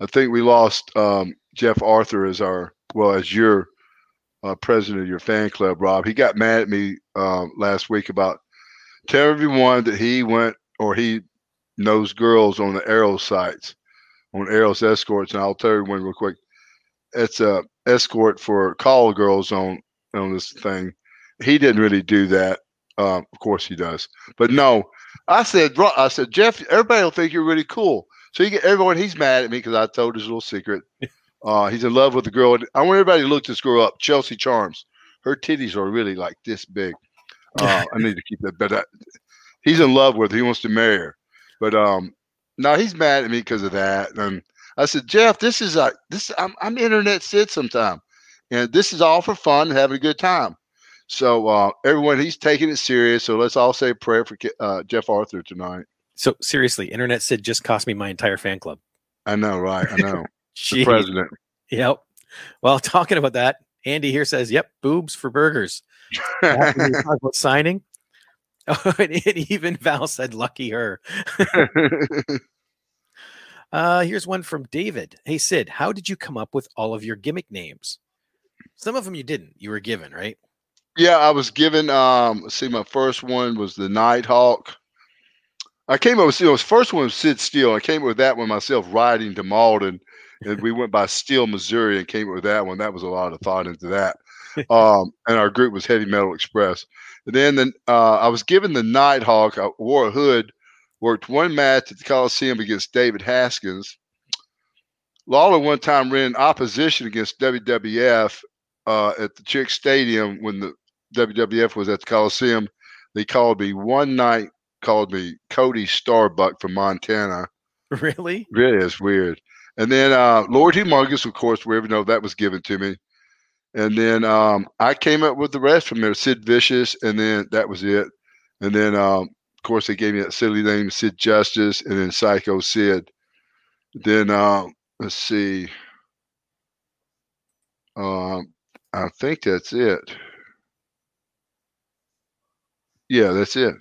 I think we lost um, Jeff Arthur as our, well, as your uh, president of your fan club, Rob. He got mad at me uh, last week about telling everyone that he went or he knows girls on the Arrow sites, on Arrow's escorts. And I'll tell everyone real quick, it's a escort for call girls on, on this thing. He didn't really do that. Uh, of course he does. But no, I said, I said, Jeff, everybody will think you're really cool. So you get everyone, he's mad at me because I told his little secret. Uh, he's in love with the girl. I want everybody to look this girl up, Chelsea Charms. Her titties are really like this big. Uh, I need to keep that. But I, he's in love with her. He wants to marry her. But um, no, he's mad at me because of that. And I said, Jeff, this is like this. I'm, I'm internet Sid sometime, and this is all for fun and having a good time. So uh, everyone, he's taking it serious. So let's all say a prayer for uh, Jeff Arthur tonight. So seriously, internet Sid just cost me my entire fan club. I know, right? I know. The president. Yep. Well, talking about that, Andy here says, "Yep, boobs for burgers." After we talk about signing. Oh, and even Val said, "Lucky her." Uh, here's one from David. Hey, Sid, how did you come up with all of your gimmick names? Some of them you didn't. You were given, right? Yeah, I was given. Um, let's see, my first one was the Nighthawk. I came up with, you know, first one was Sid Steele. I came up with that one myself riding to Malden, and we went by Steele, Missouri, and came up with that one. That was a lot of thought into that. Um, and our group was Heavy Metal Express. And then the, uh, I was given the Nighthawk. I wore a hood. Worked one match at the Coliseum against David Haskins. Lawler one time ran in opposition against W W F uh, at the Chick Stadium when the W W F was at the Coliseum. They called me one night, called me Cody Starbuck from Montana. Really? Really, it's weird. And then uh, Lord Humongous, of course, wherever you know that was given to me. And then um, I came up with the rest from there, Sid Vicious, and then that was it. And then um, course, they gave me that silly name, Sid Justice, and then Psycho Sid. Then uh, let's see. Um, I think that's it. Yeah, that's it.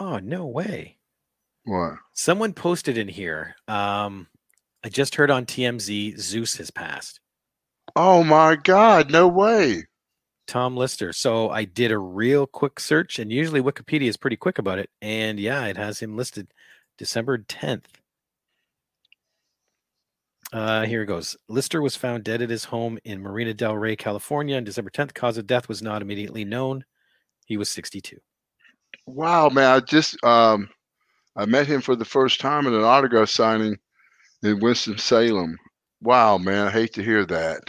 Oh, no way. What? Someone posted in here. Um, I just heard on T M Z, Zeus has passed. Oh, my God. No way. Tom Lister. So I did a real quick search, and usually Wikipedia is pretty quick about it. And yeah, it has him listed December tenth. Uh, here it goes. Lister was found dead at his home in Marina del Rey, California on December tenth. Cause of death was not immediately known. He was sixty-two. Wow, man. I just, um, I met him for the first time at an autograph signing in Winston-Salem. Wow, man. I hate to hear that.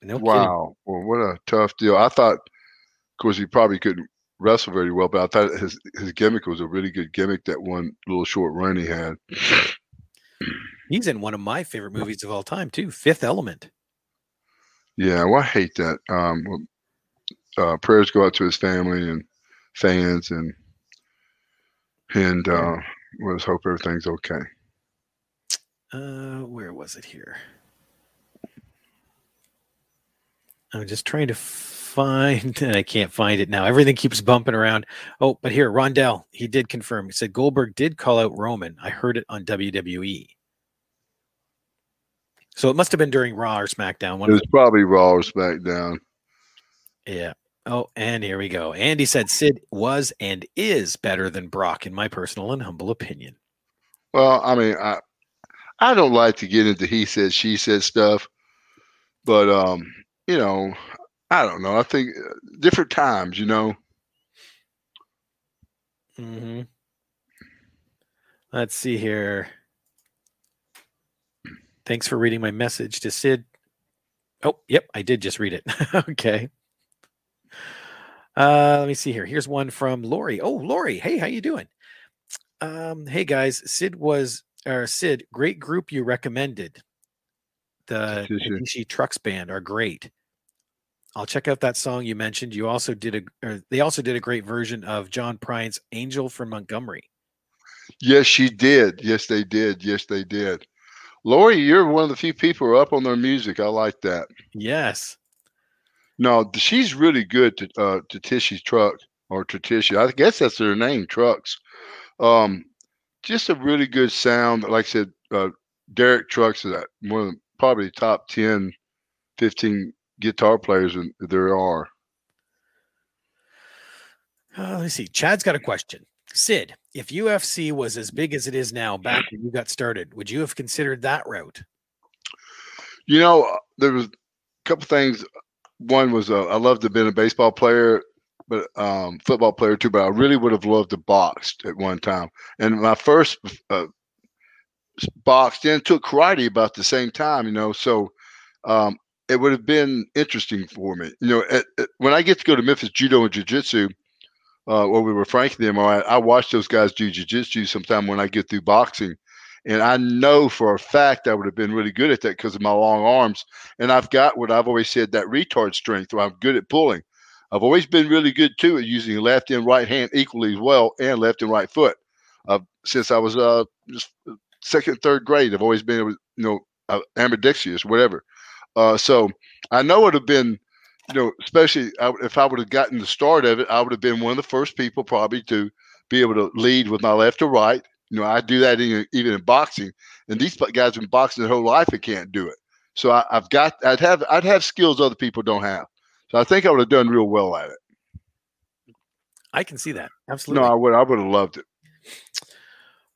No wow. Well, what a tough deal. I thought, of course, he probably couldn't wrestle very well, but I thought his, his gimmick was a really good gimmick, that one little short run he had. He's in one of my favorite movies of all time, too, Fifth Element. Yeah, well, I hate that. Um, uh, prayers go out to his family and fans, and and uh, let's hope everything's okay. Uh, where was it here? I'm just trying to find, and I can't find it now. Everything keeps bumping around. Oh, but here, Rondell, he did confirm. He said Goldberg did call out Roman. I heard it on W W E. So it must have been during Raw or SmackDown. One it was the- probably Raw or SmackDown. Yeah. Oh, and here we go. Andy said Sid was and is better than Brock, in my personal and humble opinion. Well, I mean, I, I don't like to get into he said, she said stuff, but um. You know, I don't know. I think different times, you know. Mm-hmm. Let's see here. Thanks for reading my message to Sid. Oh, yep. I did just read it. Okay. Uh, let me see here. Here's one from Lori. Oh, Lori. Hey, how you doing? Um, hey, guys. Sid was, or Sid, great group you recommended. The Jake Trucks band are great. I'll check out that song you mentioned. You also did a, or they also did a great version of John Prine's Angel from Montgomery. Yes, she did. Yes, they did. Yes, they did. Lori, you're one of the few people who are up on their music. I like that. Yes. No, she's really good to uh, to Tishy's truck or Tishy. I guess that's their name, Trucks. Um, just a really good sound. Like I said, uh, Derek Trucks is one of the, probably the top ten, fifteen guitar players in, there are. Uh, let me see. Chad's got a question. Sid, if U F C was as big as it is now back when you got started, would you have considered that route? You know, there was a couple things. One was uh, I loved to have been a baseball player, but um, football player too, but I really would have loved to box at one time. And my first uh, box then took karate about the same time, you know, so um, it would have been interesting for me. You know, at, at, when I get to go to Memphis Judo and Jiu-Jitsu, Uh, where we were franking them, I, I watch those guys do jiu-jitsu sometime when I get through boxing. And I know for a fact I would have been really good at that because of my long arms. And I've got what I've always said, that retard strength, where I'm good at pulling. I've always been really good, too, at using left and right hand equally as well and left and right foot. Uh, since I was uh, just second, third grade, I've always been, you know, uh, ambidextrous, whatever. Uh, so I know it would have been, you know, especially if I would have gotten the start of it, I would have been one of the first people probably to be able to lead with my left or right. You know, I do that in, even in boxing, and these guys have been boxing their whole life and can't do it. So I, I've got, I'd have, I'd have skills other people don't have. So I think I would have done real well at it. I can see that. Absolutely. No, I would, I would have loved it.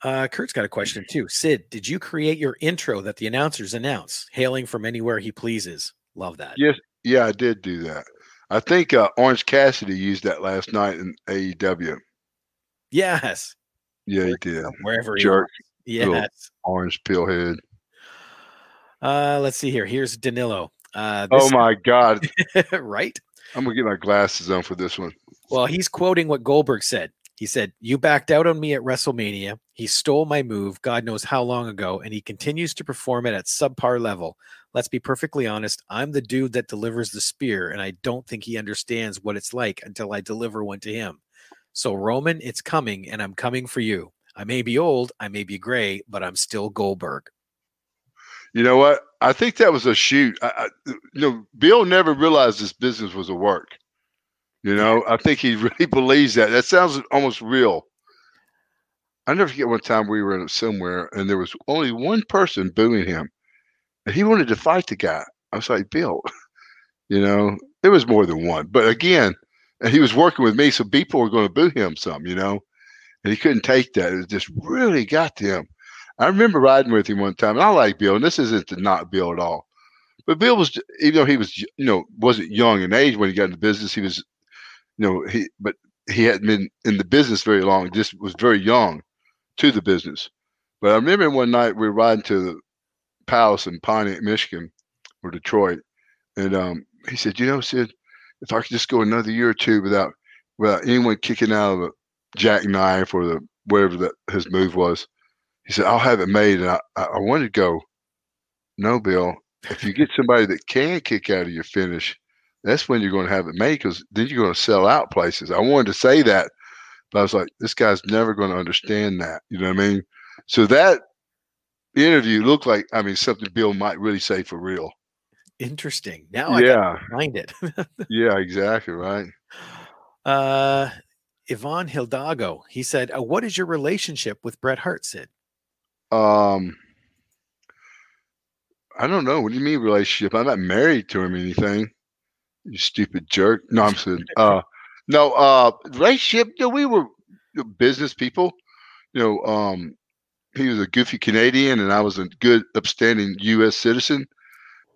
Uh, Kurt's got a question too. Sid, did you create your intro that the announcers announce, hailing from anywhere he pleases? Love that. Yes. Yeah, I did do that. I think uh, Orange Cassidy used that last night in A E W. Yes. Yeah, he did. Wherever he was. Yes. Orange pill head. Uh, let's see here. Here's Danilo. Uh, this oh, my God. Right? I'm going to get my glasses on for this one. Well, he's quoting what Goldberg said. He said, "You backed out on me at WrestleMania. He stole my move, God knows how long ago, and he continues to perform it at subpar level. Let's be perfectly honest. I'm the dude that delivers the spear, and I don't think he understands what it's like until I deliver one to him. So, Roman, it's coming, and I'm coming for you. I may be old, I may be gray, but I'm still Goldberg." You know what? I think that was a shoot. I, I, you know, Bill never realized this business was a work. You know, I think he really believes that. That sounds almost real. I never forget one time we were somewhere, and there was only one person booing him. And he wanted to fight the guy. I was like, Bill, you know, it was more than one. But again, and he was working with me, so people were going to boo him some, you know. And he couldn't take that. It just really got to him. I remember riding with him one time, and I like Bill, and this isn't to knock Bill at all. But Bill was, even though he was, you know, wasn't young in age when he got into business, he was, you know, he, but he hadn't been in the business very long, just was very young to the business. But I remember one night we were riding to the Palace in Pontiac, Michigan, or Detroit, and um, he said, "You know, Sid, if I could just go another year or two without without anyone kicking out of a jackknife or the whatever that his move was," he said, "I'll have it made." And I, I, I wanted to go, "No, Bill. If you get somebody that can kick out of your finish, that's when you're going to have it made, because then you're going to sell out places." I wanted to say that, but I was like, "This guy's never going to understand that." You know what I mean? So that interview looked like, I mean, something Bill might really say for real. Interesting. Now yeah. I can find it. Yeah, exactly. Right. Uh, Ivan Hildago, he said, uh, what is your relationship with Bret Hart, Sid? Um, I don't know. What do you mean relationship? I'm not married to him or anything. You stupid jerk. No, I'm saying, uh, no, uh, relationship. You know, we were business people, you know, um, he was a goofy Canadian, and I was a good, upstanding U S citizen.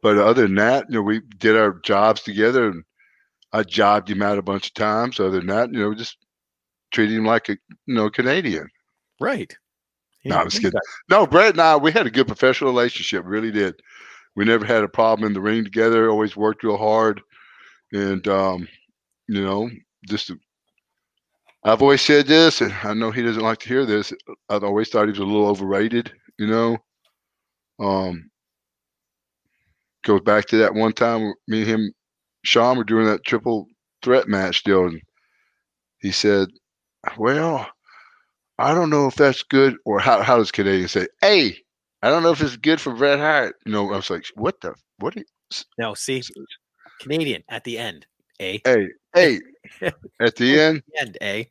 But other than that, you know, we did our jobs together, and I jobbed him out a bunch of times. Other than that, you know, just treated him like a, you know, Canadian. Right. Yeah, no, I was kidding. That. No, Brett and I, we had a good professional relationship. Really did. We never had a problem in the ring together. Always worked real hard, and um, you know, just. A, I've always said this, and I know he doesn't like to hear this. I've always thought he was a little overrated, you know. Um, goes back to that one time me and him, Sean, were doing that triple threat match deal, and he said, "Well, I don't know if that's good," or how how does Canadian say, "Hey, I don't know if it's good for Bret Hart." You know, I was like, "What the what?" Are you? No, see, Canadian at the end. A. A. A. At the end? End, A.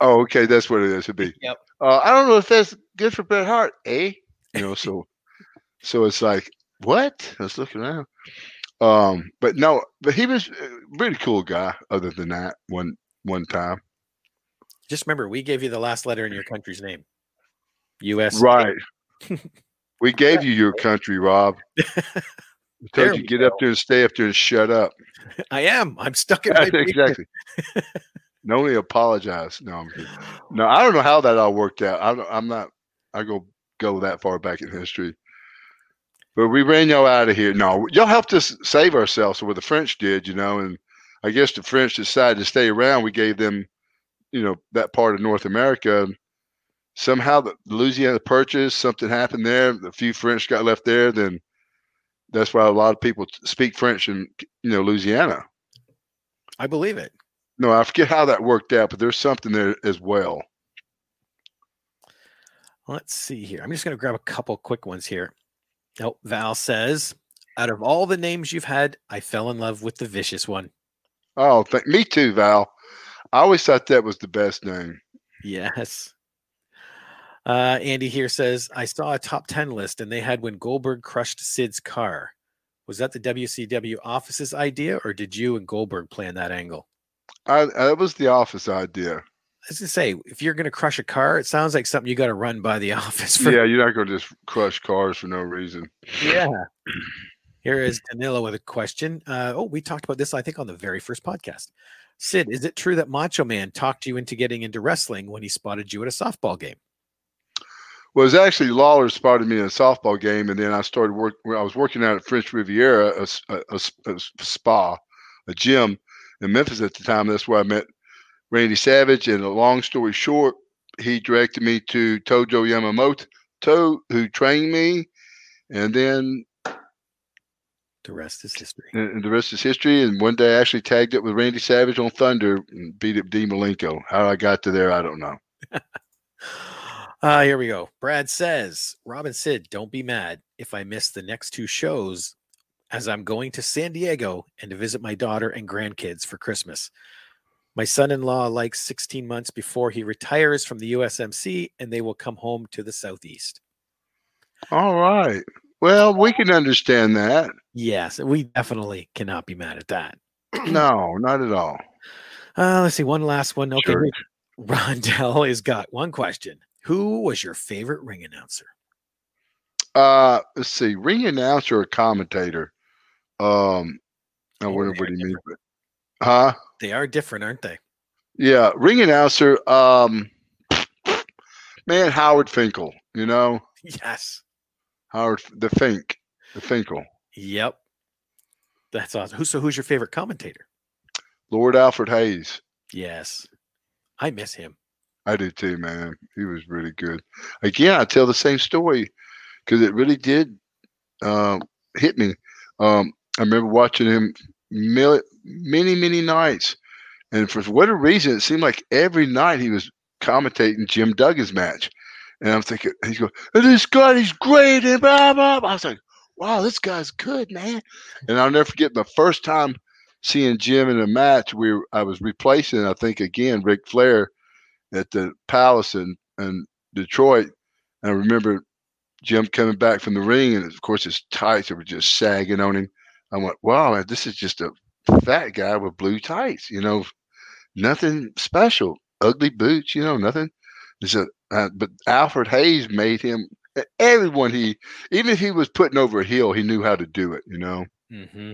Oh, okay. That's what it is. It'd be. Yep. Uh, I don't know if that's good for Bret Hart, eh? You know, so so it's like, what? Let's look around. Um, but no, but he was a really cool guy other than that one one time. Just remember, we gave you the last letter in your country's name. U S. Right. We gave you your country, Rob. We told you get go. Up there and stay up there and shut up. I am. I'm stuck in my Exactly. No, only apologize. No, I'm kidding. No, I don't know how that all worked out. I don't, I'm not. I go go that far back in history. But we ran y'all out of here. No, y'all helped us save ourselves. So what the French did, you know, and I guess the French decided to stay around. We gave them, you know, that part of North America. Somehow the Louisiana Purchase, something happened there. A few French got left there. Then that's why a lot of people speak French in, you know, Louisiana. I believe it. No, I forget how that worked out, but there's something there as well. Let's see here. I'm just going to grab a couple quick ones here. Oh, Val says, out of all the names you've had, I fell in love with the Vicious one. Oh, th- me too, Val. I always thought that was the best name. Yes. Uh, Andy here says, I saw a top ten list, and they had when Goldberg crushed Sid's car. Was that the W C W office's idea, or did you and Goldberg plan that angle? I, that was the office idea. I was going to say, if you're going to crush a car, it sounds like something you got to run by the office. For. Yeah, you're not going to just crush cars for no reason. Yeah. Here is Danilo with a question. Uh, oh, we talked about this, I think, on the very first podcast. Sid, is it true that Macho Man talked you into getting into wrestling when he spotted you at a softball game? Well, it was actually Lawler spotted me in a softball game, and then I started work. I was working out at French Riviera, a, a, a spa, a gym. In Memphis at the time, that's where I met Randy Savage. And a long story short, he directed me to Tojo Yamamoto, who trained me. And then the rest is history. And the rest is history. And one day I actually tagged up with Randy Savage on Thunder and beat up D. Malenko. How I got to there, I don't know. uh, here we go. Brad says, Rob and Sid, don't be mad if I miss the next two shows, as I'm going to San Diego and to visit my daughter and grandkids for Christmas. My son-in-law likes sixteen months before he retires from the U S M C, and they will come home to the Southeast. All right. Well, we can understand that. Yes, we definitely cannot be mad at that. No, not at all. Uh, let's see, one last one. Okay, sure. Rondell has got one question. Who was your favorite ring announcer? Uh, let's see, ring announcer or commentator? Um, I wonder what he means. Huh? They are different, aren't they? Yeah, ring announcer. Um, man, Howard Finkel. You know? Yes. Howard the Fink, the Finkel. Yep. That's awesome. Who, so, who's your favorite commentator? Lord Alfred Hayes. Yes, I miss him. I do too, man. He was really good. Again, I tell the same story because it really did uh, hit me. Um, I remember watching him many, many nights. And for whatever reason, it seemed like every night he was commentating Jim Duggan's match. And I'm thinking, he's going, this guy, he's great. And blah, blah, blah. I was like, wow, this guy's good, man. And I'll never forget the first time seeing Jim in a match. We were, I was replacing, I think, again, Ric Flair at the Palace in, in Detroit. And I remember Jim coming back from the ring, and of course his tights were just sagging on him. I went, wow, this is just a fat guy with blue tights, you know, nothing special, ugly boots, you know, nothing. It's a, uh, but Alfred Hayes made him, everyone he, even if he was putting over a heel, he knew how to do it, you know. Mm-hmm.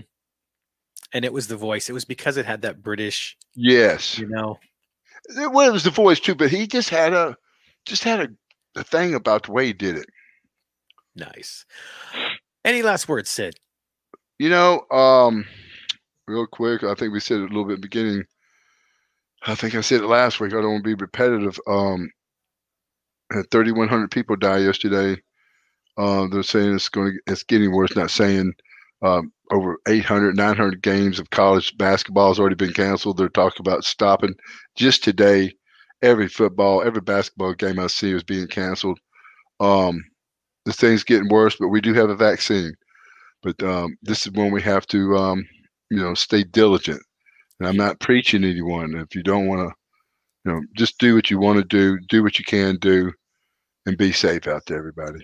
And it was the voice. It was because it had that British. Yes. You know. It, well, it was the voice too, but he just had a, just had a, a thing about the way he did it. Nice. Any last words, Sid? You know, um, real quick, I think we said it a little bit at the beginning. I think I said it last week. I don't want to be repetitive. Um, had thirty-one hundred people die yesterday. Uh, they're saying it's going to, it's getting worse. Not saying um, over eight hundred, nine hundred games of college basketball has already been canceled. They're talking about stopping. Just today, every football, every basketball game I see is being canceled. Um, This thing's getting worse, but we do have a vaccine. But um, this is when we have to um, you know, stay diligent. And I'm not preaching anyone. If you don't want to, you know, just do what you want to do, do what you can do, and be safe out there, everybody.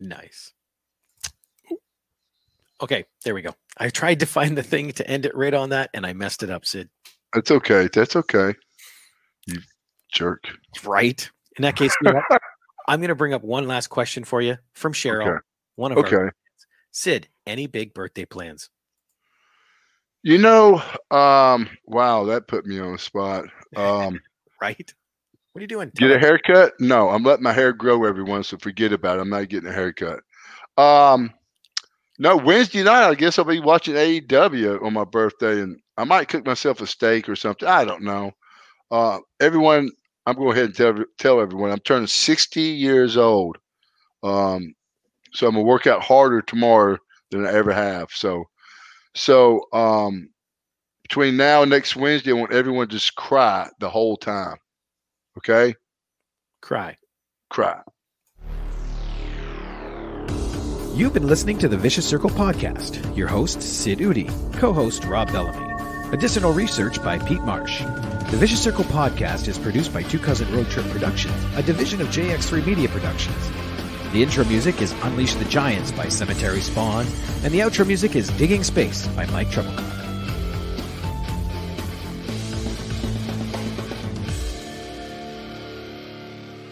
Nice. Okay, there we go. I tried to find the thing to end it right on that, and I messed it up, Sid. That's okay. That's okay. You jerk. Right. In that case, you know, I'm going to bring up one last question for you from Cheryl, okay. one of okay. our fans. Sid, any big birthday plans? You know, um, wow, that put me on the spot. Um, right? What are you doing? Tell get a haircut? Me. No, I'm letting my hair grow every once, so forget about it. I'm not getting a haircut. Um, no, Wednesday night, I guess I'll be watching A E W on my birthday, and I might cook myself a steak or something. I don't know. Uh, everyone, I'm going ahead and tell, tell everyone, I'm turning sixty years old. Um, so I'm going to work out harder tomorrow than I ever have. So, so um, between now and next Wednesday, I want everyone to just cry the whole time. Okay? Cry. Cry. You've been listening to the Vicious Circle Podcast. Your host, Sid Udy. Co-host, Rob Bellamy. Additional research by Pete Marsh. The Vicious Circle Podcast is produced by Two Cousin Road Trip Productions, a division of J X three Media Productions. The intro music is Unleash the Giants by Cemetery Spawn, and the outro music is Digging Space by Mike Trouble.